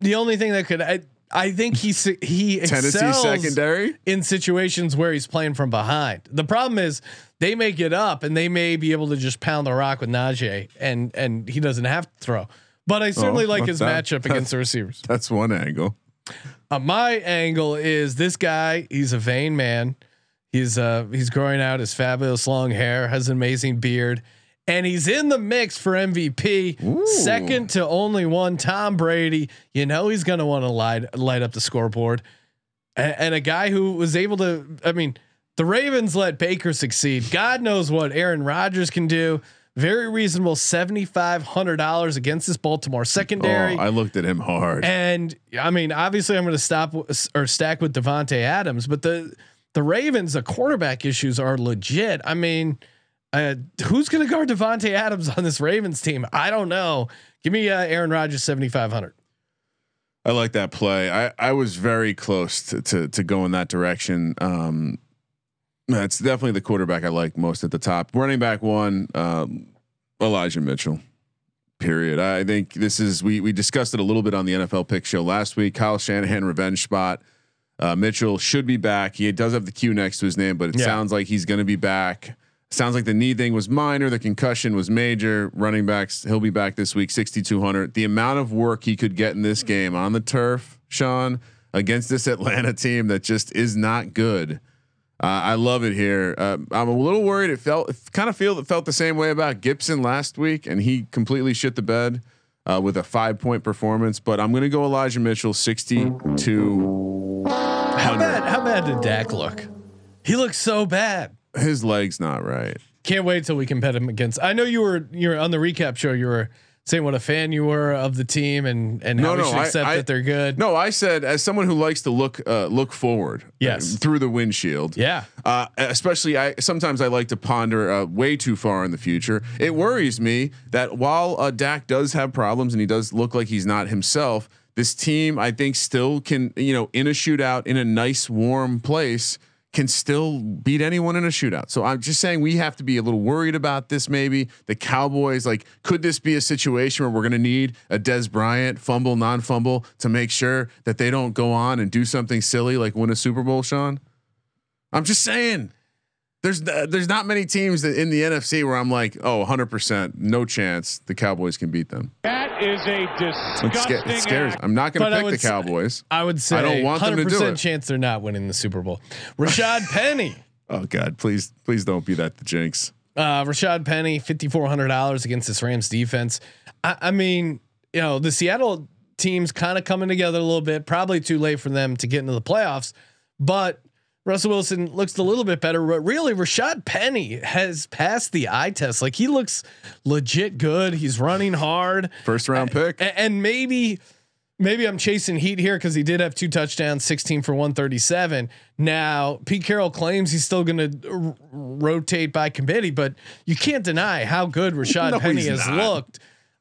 The only thing that could, I think he Tennessee secondary in situations where he's playing from behind. The problem is they may get up and they may be able to just pound the rock with Najee and he doesn't have to throw. But I certainly like his matchup against the receivers. That's one angle. My angle is this guy. He's a vain man. He's growing out his fabulous long hair, has an amazing beard, and he's in the mix for MVP. Ooh. Second to only one Tom Brady. You know he's going to want to light up the scoreboard, and a guy who was able to. I mean, the Ravens let Baker succeed. God knows what Aaron Rodgers can do. Very reasonable, $7,500 against this Baltimore secondary. Oh, I looked at him hard, and I mean, obviously, I'm going to stack with Devontae Adams, but the Ravens, the quarterback issues are legit. I mean, who's going to guard Devontae Adams on this Ravens team? I don't know. Give me Aaron Rodgers $7,500. I like that play. I was very close to go in that direction. That's definitely the quarterback I like most at the top. Running back one, Elijah Mitchell. Period. I think this is we discussed it a little bit on the NFL Pick Show last week. Kyle Shanahan revenge spot. Mitchell should be back. He does have the Q next to his name, but it sounds like he's going to be back. Sounds like the knee thing was minor, the concussion was major. Running backs, he'll be back this week. 6,200. The amount of work he could get in this game on the turf, Sean, against this Atlanta team that just is not good. I love it here. I'm a little worried. It felt the same way about Gibson last week, and he completely shit the bed with a 5-point performance. But I'm going to go Elijah Mitchell, 6,200. How bad did Dak look? He looks so bad. His leg's not right. Can't wait till we can pet him against. I know you're on the recap show. You were saying what a fan you were of the team and how we should accept that they're good. No, I said as someone who likes to look forward, yes, through the windshield. Yeah. Especially sometimes I like to ponder way too far in the future. It worries me that while Dak does have problems and he does look like he's not himself, this team I think still can, in a shootout in a nice warm place, can still beat anyone in a shootout. So I'm just saying we have to be a little worried about this. Maybe the Cowboys, could this be a situation where we're going to need a Dez Bryant fumble, non-fumble to make sure that they don't go on and do something silly, like win a Super Bowl, Sean? I'm just saying there's not many teams that in the NFC where I'm like, 100%, no chance the Cowboys can beat them. That is a disgusting. It scares. I'm not going to pick the Cowboys. I would say I don't want them to do it. Chance they're not winning the Super Bowl. Rashad Penny. Oh God, please don't be that the jinx. Rashad Penny, $5,400 against this Rams defense. I mean, the Seattle team's kind of coming together a little bit. Probably too late for them to get into the playoffs, but Russell Wilson looks a little bit better, but really Rashad Penny has passed the eye test. He looks legit good. He's running hard. First round pick. And maybe I'm chasing heat here, 'cause he did have 2 touchdowns, 16 for 137. Now Pete Carroll claims he's still going to rotate by committee, but you can't deny how good Rashad Penny has looked.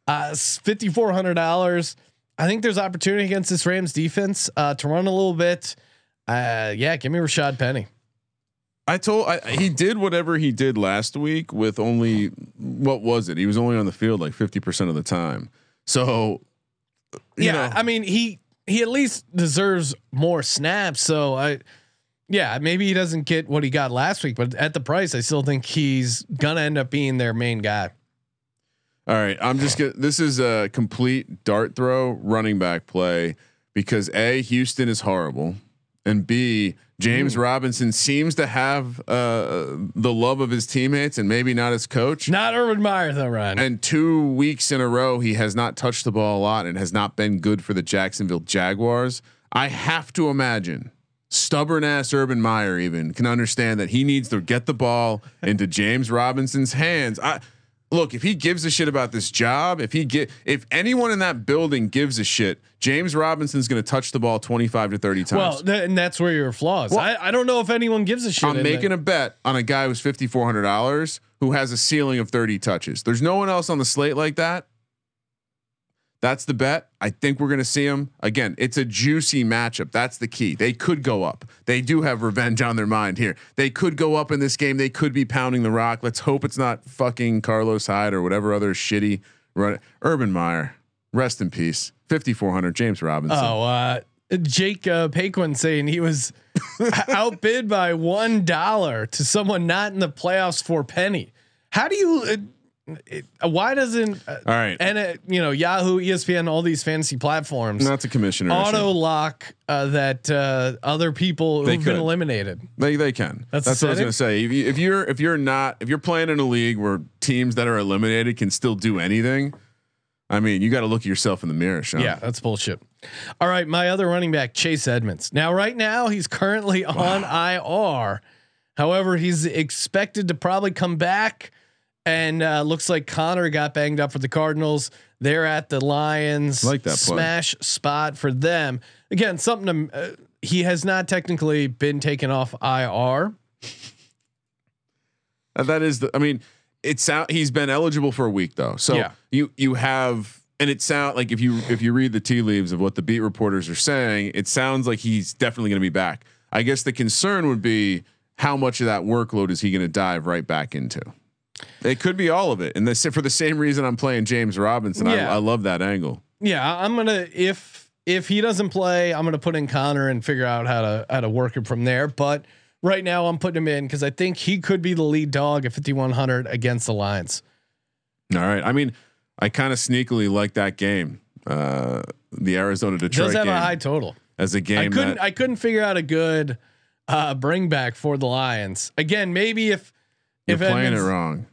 $5,400. I think there's opportunity against this Rams defense to run a little bit. Give me Rashad Penny. He did whatever he did last week with only, what was it? He was only on the field 50% of the time. So, I mean, he at least deserves more snaps. So maybe he doesn't get what he got last week, but at the price, I still think he's gonna end up being their main guy. All right, this is a complete dart throw running back play because A, Houston is horrible, and B, James Robinson seems to have the love of his teammates and maybe not his coach. Not Urban Meyer though, Ryan. And 2 weeks in a row, he has not touched the ball a lot and has not been good for the Jacksonville Jaguars. I have to imagine stubborn ass Urban Meyer even can understand that he needs to get the ball into James Robinson's hands. I look, if he gives a shit about this job, if anyone in that building gives a shit, James Robinson's going to touch the ball 25 to 30 times. Well, and that's where your flaws. Well, I don't know if anyone gives a shit. I'm making a bet on a guy who's $5,400 who has a ceiling of 30 touches. There's no one else on the slate like that. That's the bet. I think we're going to see him again. It's a juicy matchup. That's the key. They could go up. They do have revenge on their mind here. They could go up in this game. They could be pounding the rock. Let's hope it's not fucking Carlos Hyde or whatever other shitty run. Urban Meyer, rest in peace. 5,400 James Robinson. Oh, Jake Paquin saying he was outbid by $1 to someone not in the playoffs for Penny. How do you? Why doesn't all right? And Yahoo, ESPN, all these fantasy platforms. That's a commissioner auto lock that other people who've been eliminated. They can. That's what I was gonna say. If you're playing in a league where teams that are eliminated can still do anything, I mean, you got to look at yourself in the mirror, Sean. Yeah, that's bullshit. All right, my other running back, Chase Edmonds. Now, right now, he's currently on IR. However, he's expected to probably come back. And looks like Connor got banged up for the Cardinals. They're at the Lions. Like that smash spot for them. Again, something to, he has not technically been taken off IR. That is the. I mean, it's out. He's been eligible for a week though, so yeah. you have, and it sounds like if you read the tea leaves of what the beat reporters are saying, it sounds like he's definitely going to be back. I guess the concern would be how much of that workload is he going to dive right back into. It could be all of it, and for the same reason I'm playing James Robinson. Yeah. I love that angle. Yeah, I'm gonna if he doesn't play, I'm gonna put in Connor and figure out how to work him from there. But right now, I'm putting him in because I think he could be the lead dog at 5,100 against the Lions. All right, I mean, I kind of sneakily like that game, the Arizona Detroit. Does have game a high total as a game? I couldn't figure out a good bring back for the Lions. Again, maybe if you're playing Edmonds, it wrong.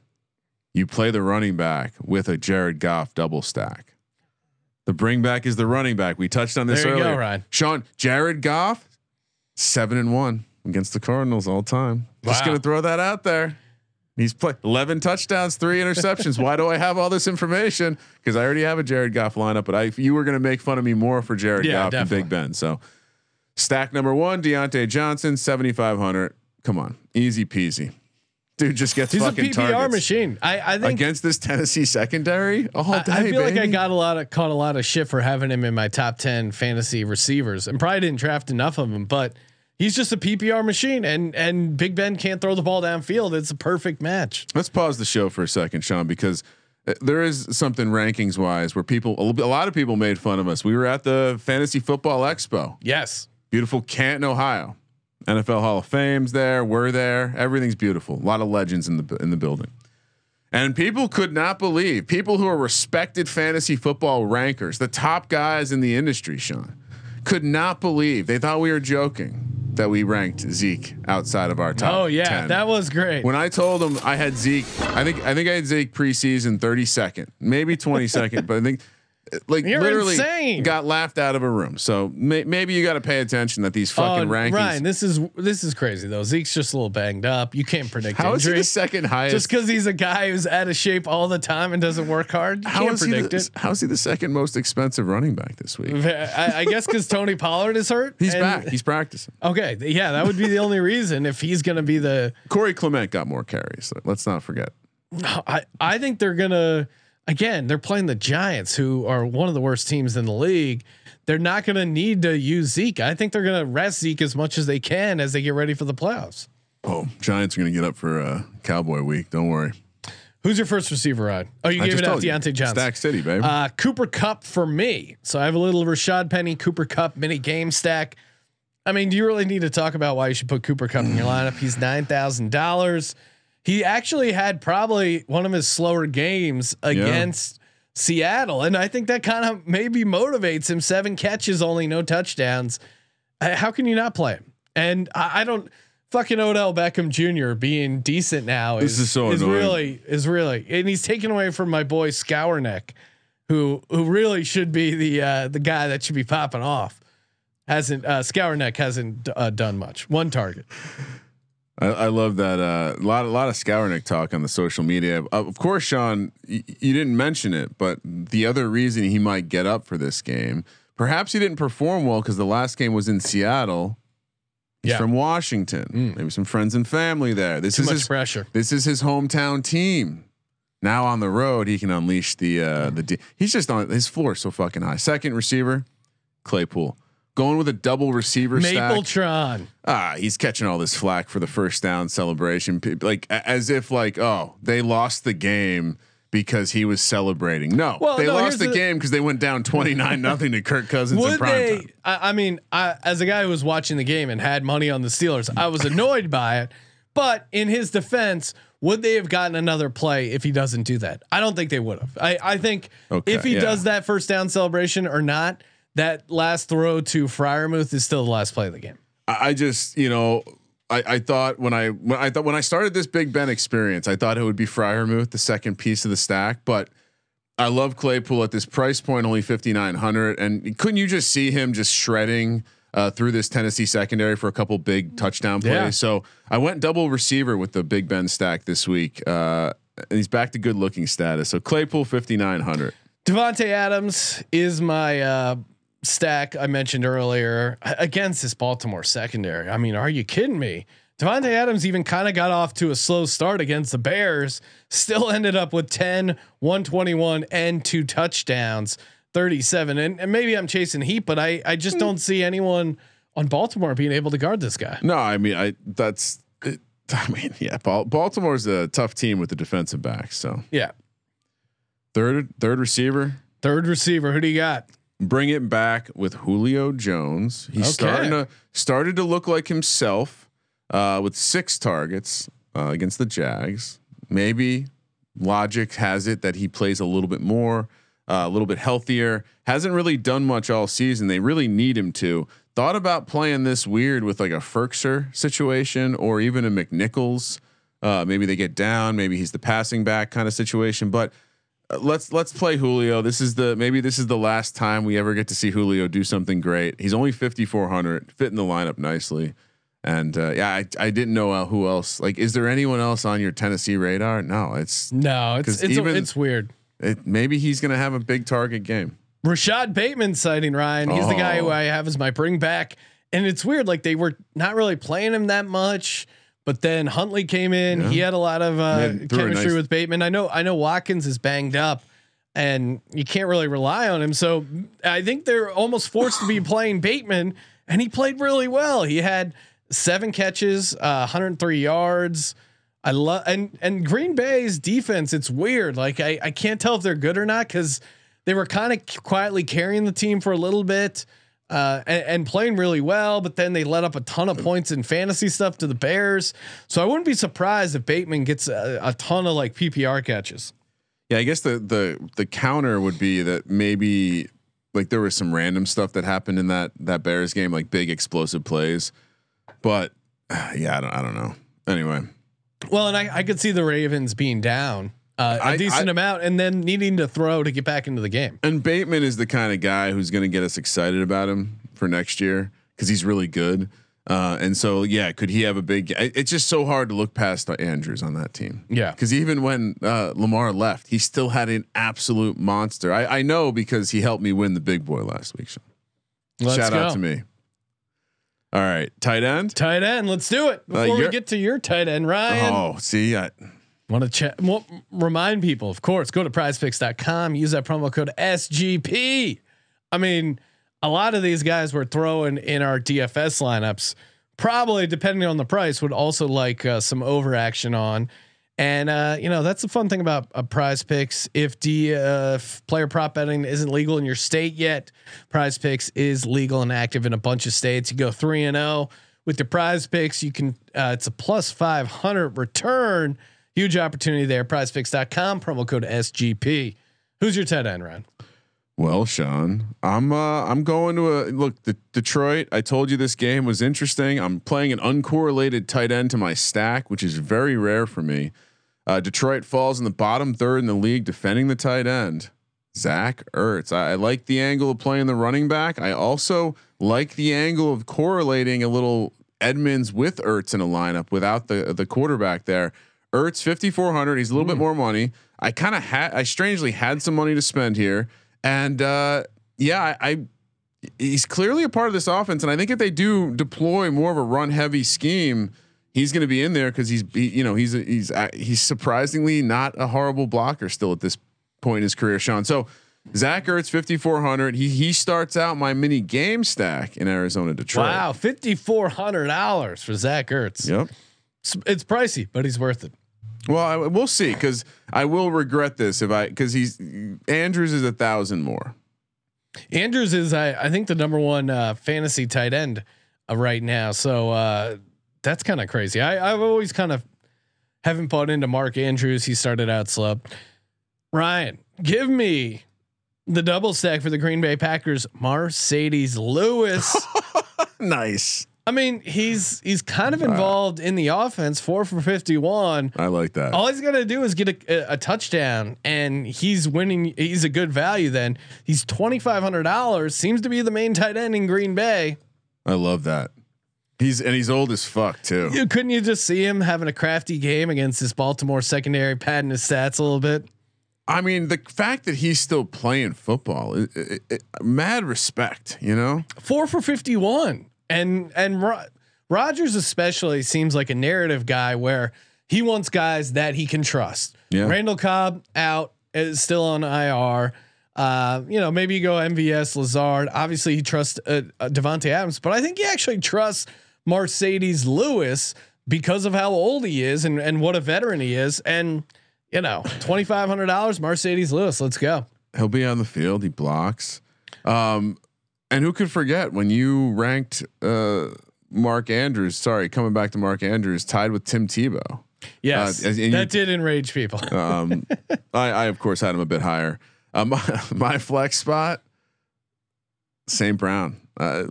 You play the running back with a Jared Goff double stack. The bring back is the running back. We touched on this earlier. There you go, Ryan. Sean, Jared Goff, 7-1 against the Cardinals all time. Wow. Just gonna throw that out there. He's played 11 touchdowns, 3 interceptions. Why do I have all this information? Because I already have a Jared Goff lineup. But if you were gonna make fun of me more for Jared Goff definitely. Than Big Ben, so stack number 1, Diontae Johnson, 7,500. Come on, easy peasy. Dude just gets he's fucking a PPR targets. Machine. I think against this Tennessee secondary all day. I feel like I caught a lot of shit for having him in my top 10 fantasy receivers, and probably didn't draft enough of him. But he's just a PPR machine, and Big Ben can't throw the ball downfield. It's a perfect match. Let's pause the show for a second, Sean, because there is something rankings wise where a lot of people made fun of us. We were at the Fantasy Football Expo. Yes, beautiful Canton, Ohio. NFL Hall of Fame's there. We're there. Everything's beautiful. A lot of legends in the building, and people could not believe people who are respected fantasy football rankers, the top guys in the industry, Sean, could not believe. They thought we were joking that we ranked Zeke outside of our top. Oh yeah, 10. That was great. When I told them I had Zeke, I think I had Zeke preseason 32nd, maybe 22nd, but I think. Like you're literally insane. Got laughed out of a room. So maybe you got to pay attention that these fucking rankings. Ryan, this is crazy though. Zeke's just a little banged up. You can't predict how injury. Is he the second highest? Just because he's a guy who's out of shape all the time and doesn't work hard, you can't predict it. How is he the second most expensive running back this week? I guess because Tony Pollard is hurt. He's back. He's practicing. Okay, yeah, that would be the only reason if he's going to be the. Corey Clement got more carries. So let's not forget. No, I think they're gonna. Again, they're playing the Giants, who are one of the worst teams in the league. They're not going to need to use Zeke. I think they're going to rest Zeke as much as they can as they get ready for the playoffs. Oh, Giants are going to get up for Cowboy Week. Don't worry. Who's your first receiver, Rod? Oh, you gave it out, Diontae Johnson. Stack City, baby. Cooper Kupp for me. So I have a little Rashad Penny, Cooper Kupp mini game stack. I mean, do you really need to talk about why you should put Cooper Kupp in your lineup? He's $9,000. He actually had probably one of his slower games against Seattle. And I think that kind of maybe motivates him. 7 catches, only no touchdowns. How can you not play him? And I don't fucking Odell Beckham Jr. being decent now. This is so annoying. Really, and he's taken away from my boy Scourneck, who really should be the guy that should be popping off. Scourneck hasn't done much. 1 target. I love that. A lot of Scournick talk on the social media. Of course, Sean, you didn't mention it, but the other reason he might get up for this game, perhaps he didn't perform well because the last game was in Seattle. He's from Washington. Maybe some friends and family there. This is too much pressure. This is his hometown team. Now on the road, he can unleash he's just on his floor so fucking high. Second receiver, Claypool. Going with a double receiver stack. Mapletron. He's catching all this flack for the first down celebration, like as if like, oh, they lost the game because he was celebrating. No, they lost the game because they went down 29-0 to Kirk Cousins in primetime. I mean, as a guy who was watching the game and had money on the Steelers, I was annoyed by it. But in his defense, would they have gotten another play if he doesn't do that? I don't think they would have. I think if he does that first down celebration or not, that last throw to Freiermuth is still the last play of the game. I thought when I started this Big Ben experience, I thought it would be Freiermuth, the second piece of the stack. But I love Claypool at this price point, only 5,900, and couldn't you just see him just shredding through this Tennessee secondary for a couple big touchdown plays? Yeah. So I went double receiver with the Big Ben stack this week, and he's back to good looking status. So Claypool 5,900. Devontae Adams is my stack I mentioned earlier against this Baltimore secondary. I mean, are you kidding me? Devontae Adams even kind of got off to a slow start against the Bears, still ended up with 10, 121 and 2 touchdowns, 37. And maybe I'm chasing heat, but I just don't see anyone on Baltimore being able to guard this guy. No, I mean, Baltimore's a tough team with the defensive backs. So yeah. Third receiver. Who do you got? Bring it back with Julio Jones. He's started to look like himself with 6 targets against the Jags. Maybe logic has it that he plays a little bit more, a little bit healthier. Hasn't really done much all season. They really need him to. Thought about playing this weird with like a Ferkser situation or even a McNichols. Maybe they get down. Maybe he's the passing back kind of situation, but. Let's play Julio. Maybe this is the last time we ever get to see Julio do something great. He's only 5,400, fit in the lineup nicely, and I didn't know who else. Like, is there anyone else on your Tennessee radar? No, it's weird. Maybe he's gonna have a big target game. Rashad Bateman sighting, Ryan. He's the guy who I have as my bring back, and it's weird. Like, they were not really playing him that much. But then Huntley came in. Yeah. He had a lot of chemistry with Bateman. I know Watkins is banged up, and you can't really rely on him. So I think they're almost forced to be playing Bateman, and he played really well. He had 7 catches, 103 yards. I love and Green Bay's defense. It's weird. Like I can't tell if they're good or not because they were kind of quietly carrying the team for a little bit. And playing really well, but then they let up a ton of points in fantasy stuff to the Bears. So I wouldn't be surprised if Bateman gets a ton of like PPR catches. Yeah, I guess the counter would be that maybe like there was some random stuff that happened in that Bears game, like big explosive plays. But yeah, I don't know. Anyway, well, and I could see the Ravens being down. A decent amount, and then needing to throw to get back into the game. And Bateman is the kind of guy who's going to get us excited about him for next year because he's really good. And so, yeah, could he have a big? It's just so hard to look past Andrews on that team. Yeah, because even when Lamar left, he still had an absolute monster. I know because he helped me win the big boy last week. Shout out to me. All right, tight end. Let's do it before we get to your tight end, Ryan. Want to check? Well, remind people, of course, go to PrizePicks.com. Use that promo code SGP. I mean, a lot of these guys we're throwing in our DFS lineups, probably depending on the price, would also like some overaction on. And that's the fun thing about PrizePicks. If the player prop betting isn't legal in your state yet, PrizePicks is legal and active in a bunch of states. You go 3-0 with the PrizePicks. You can it's a +500 return. Huge opportunity there. PrizePicks.com, promo code SGP. Who's your tight end, Ryan? Well, Sean, I'm going to the Detroit. I told you this game was interesting. I'm playing an uncorrelated tight end to my stack, which is very rare for me. Detroit falls in the bottom third in the league defending the tight end. Zach Ertz. I like the angle of playing the running back. I also like the angle of correlating a little Edmonds with Ertz in a lineup without the quarterback there. Ertz 5,400. He's a little bit more money. I kind of had, I strangely had some money to spend here, and yeah, I he's clearly a part of this offense, and I think if they do deploy more of a run heavy scheme, he's going to be in there because he's surprisingly not a horrible blocker still at this point in his career, Sean. So Zach Ertz 5,400. He starts out my mini game stack in Arizona, Detroit. Wow, $5,400 for Zach Ertz. Yep. It's pricey, but he's worth it. Well, we'll see, because I will regret this because Andrews is 1,000 more. Andrews is I think the number one fantasy tight end right now, so that's kind of crazy. I've always kind of haven't bought into Mark Andrews. He started out slow. Ryan, give me the double stack for the Green Bay Packers, Mercedes Lewis. Nice. I mean, he's kind of involved in the offense, 4 for 51. I like that. All he's got to do is get a touchdown, and he's winning. He's a good value. Then he's $2,500. Seems to be the main tight end in Green Bay. I love that. He's old as fuck too. Couldn't you just see him having a crafty game against this Baltimore secondary, padding his stats a little bit? I mean, the fact that he's still playing football, mad respect. You know, 4 for 51. And Rodgers especially seems like a narrative guy where he wants guys that he can trust. Yeah. Randall Cobb out is still on IR. Maybe you go MVS, Lazard. Obviously, he trusts Devontae Adams, but I think he actually trusts Mercedes Lewis because of how old he is and what a veteran he is. And you know, $2,500 Mercedes Lewis. Let's go. He'll be on the field. He blocks. And who could forget when you ranked Mark Andrews? Sorry, coming back to Mark Andrews, tied with Tim Tebow. Yes, that did enrage people. I of course had him a bit higher. My flex spot, Sam Brown.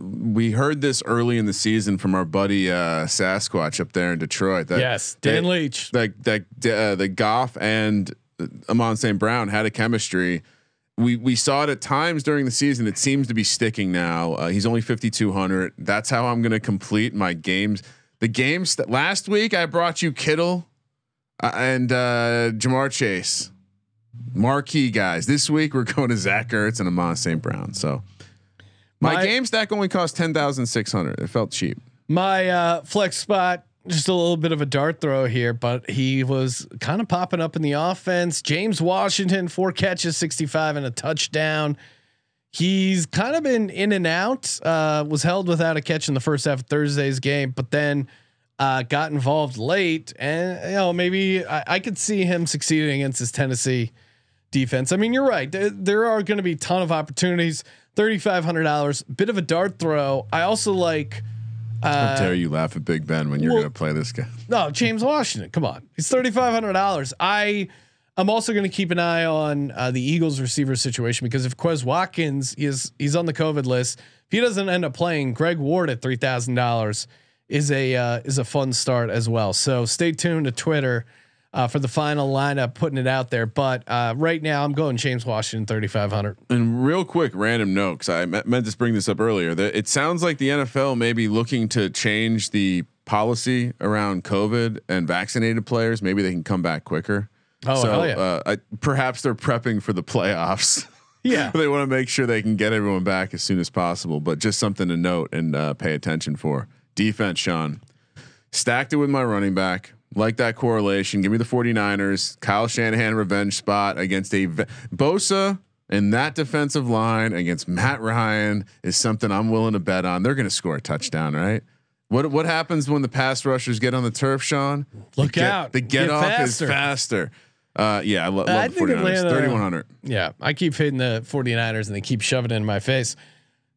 We heard this early in the season from our buddy Sasquatch up there in Detroit. Dan Leach. The Goff and Amon St. Brown had a chemistry. We saw it at times during the season. It seems to be sticking now. He's only 5,200. That's how I'm going to complete my games. The games that last week I brought you Kittle and Jamar Chase, marquee guys. This week we're going to Zach Ertz and Amon St. Brown. So my game stack only cost 10,600. It felt cheap. My flex spot, just a little bit of a dart throw here, but he was kind of popping up in the offense. James Washington, 4 catches, 65 and a touchdown. He's kind of been in and out, was held without a catch in the first half of Thursday's game, but then got involved late, and maybe I could see him succeeding against this Tennessee defense. I mean, you're right. There are going to be a ton of opportunities. $3,500, bit of a dart throw. I also like, how dare you laugh at Big Ben when you're going to play this guy? No, James Washington. Come on, he's $3,500. I'm also going to keep an eye on the Eagles receiver situation, because if Quez Watkins he's on the COVID list, if he doesn't end up playing, Greg Ward at $3,000 is a fun start as well. So stay tuned to Twitter for the final lineup, putting it out there. But right now, I'm going James Washington, 3,500. And real quick, random note, because I meant to bring this up earlier. It sounds like the NFL may be looking to change the policy around COVID and vaccinated players. Maybe they can come back quicker. Oh, so, yeah. Perhaps they're prepping for the playoffs. Yeah, they want to make sure they can get everyone back as soon as possible. But just something to note and pay attention for. Defense, Sean, stacked it with my running back. Like that correlation. Give me the 49ers, Kyle Shanahan revenge spot against Bosa, and that defensive line against Matt Ryan is something I'm willing to bet on. They're going to score a touchdown, right? What happens when the pass rushers get on the turf, Sean? Look out. The get off faster. Is faster. Yeah. I love the 49ers. 3,100. Yeah. I keep hitting the 49ers and they keep shoving it in my face.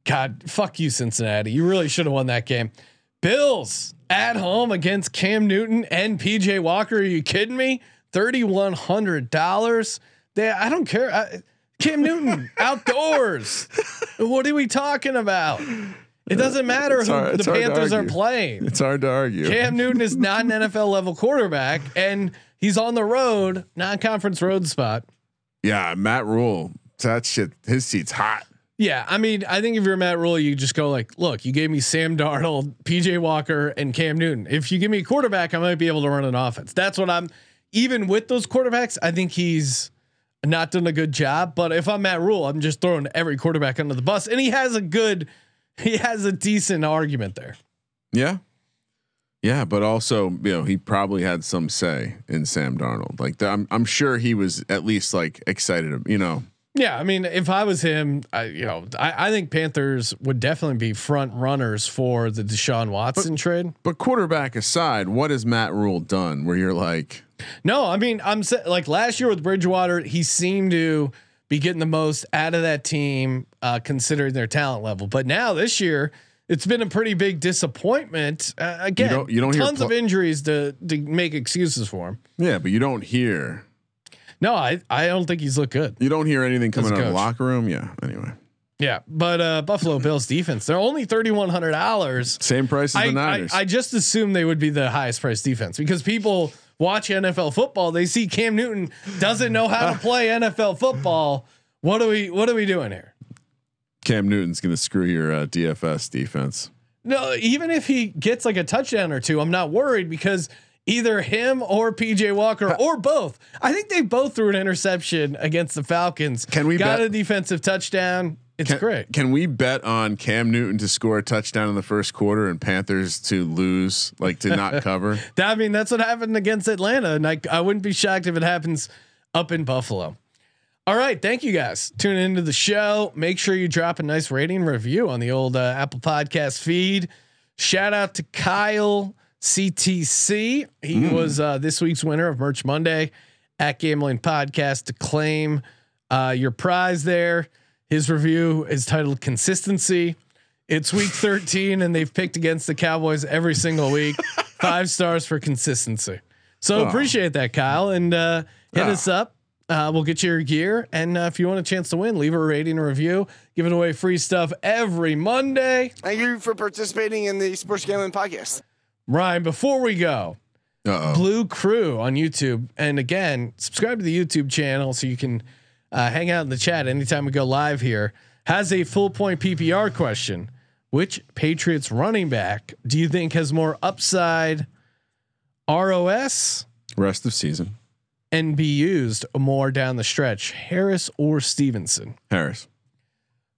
God, fuck you, Cincinnati. You really should have won that game. Bills at home against Cam Newton and PJ Walker. Are you kidding me? $3,100. I don't care. Cam Newton outdoors. What are we talking about? It doesn't matter who the Panthers are playing. It's hard to argue. Cam Newton is not an NFL level quarterback, and he's on the road, non-conference road spot. Yeah. Matt Rule. That shit. His seat's hot. Yeah, I mean, I think if you're Matt Rule, you just go like, look, you gave me Sam Darnold, PJ Walker, and Cam Newton. If you give me a quarterback, I might be able to run an offense. That's what I'm. Even with those quarterbacks, I think he's not done a good job. But if I'm Matt Rule, I'm just throwing every quarterback under the bus, and he has a decent argument there. Yeah, yeah, but also, you know, he probably had some say in Sam Darnold. Like, I'm sure he was at least like excited, you know. Yeah, I mean, if I was him, I think Panthers would definitely be front runners for the Deshaun Watson trade. But quarterback aside, what has Matt Rule done where you're like, no, I mean, like last year with Bridgewater, he seemed to be getting the most out of that team considering their talent level. But now this year, it's been a pretty big disappointment. Again, you don't tons of injuries to make excuses for him. Yeah, but you don't hear. No, I don't think he's looked good. You don't hear anything coming out of the locker room. Yeah. Anyway. Yeah. But Buffalo Bills defense, they're only $3,100. Same price as the Niners. I just assumed they would be the highest priced defense because people watch NFL football. They see Cam Newton doesn't know how to play NFL football. What are we doing here? Cam Newton's going to screw your DFS defense. No, even if he gets like a touchdown or two, I'm not worried because either him or PJ Walker or both. I think they both threw an interception against the Falcons. Can we got a defensive touchdown? It's great. Can we bet on Cam Newton to score a touchdown in the first quarter and Panthers to lose, like to not cover? I mean, that's what happened against Atlanta, and I wouldn't be shocked if it happens up in Buffalo. All right, thank you guys. Tune into the show. Make sure you drop a nice rating review on the old Apple Podcast feed. Shout out to Kyle CTC. He was this week's winner of Merch Monday at Gambling Podcast. To claim your prize there. His review is titled Consistency. It's week 13 and they've picked against the Cowboys every single week. 5 stars for consistency. So appreciate that, Kyle, and hit us up. We'll get you your gear. And if you want a chance to win, leave a rating and review. Giving away free stuff every Monday. Thank you for participating in the Sports Gambling Podcast. Ryan, before we go, Blue Crew on YouTube, and again, subscribe to the YouTube channel so you can hang out in the chat anytime we go live here, has a full point PPR question. Which Patriots running back do you think has more upside, ROS, rest of season, and be used more down the stretch, Harris or Stevenson? Harris.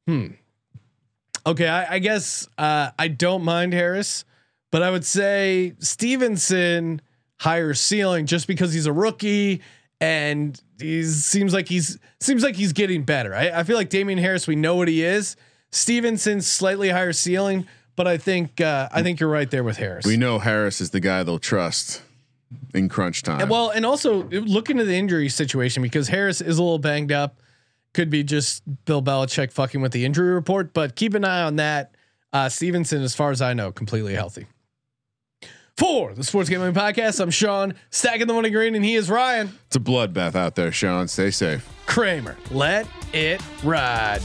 Okay, I guess I don't mind Harris. But I would say Stevenson higher ceiling just because he's a rookie and he seems like he's getting better. I feel like Damian Harris, we know what he is. Stevenson slightly higher ceiling, but I think you're right there with Harris. We know Harris is the guy they'll trust in crunch time. And well, and also look into the injury situation because Harris is a little banged up. Could be just Bill Belichick fucking with the injury report, but keep an eye on that. Stevenson, as far as I know, completely healthy. For the Sports Gambling Podcast, I'm Sean, stacking the money green, and he is Ryan. It's a bloodbath out there, Sean. Stay safe. Kramer, let it ride.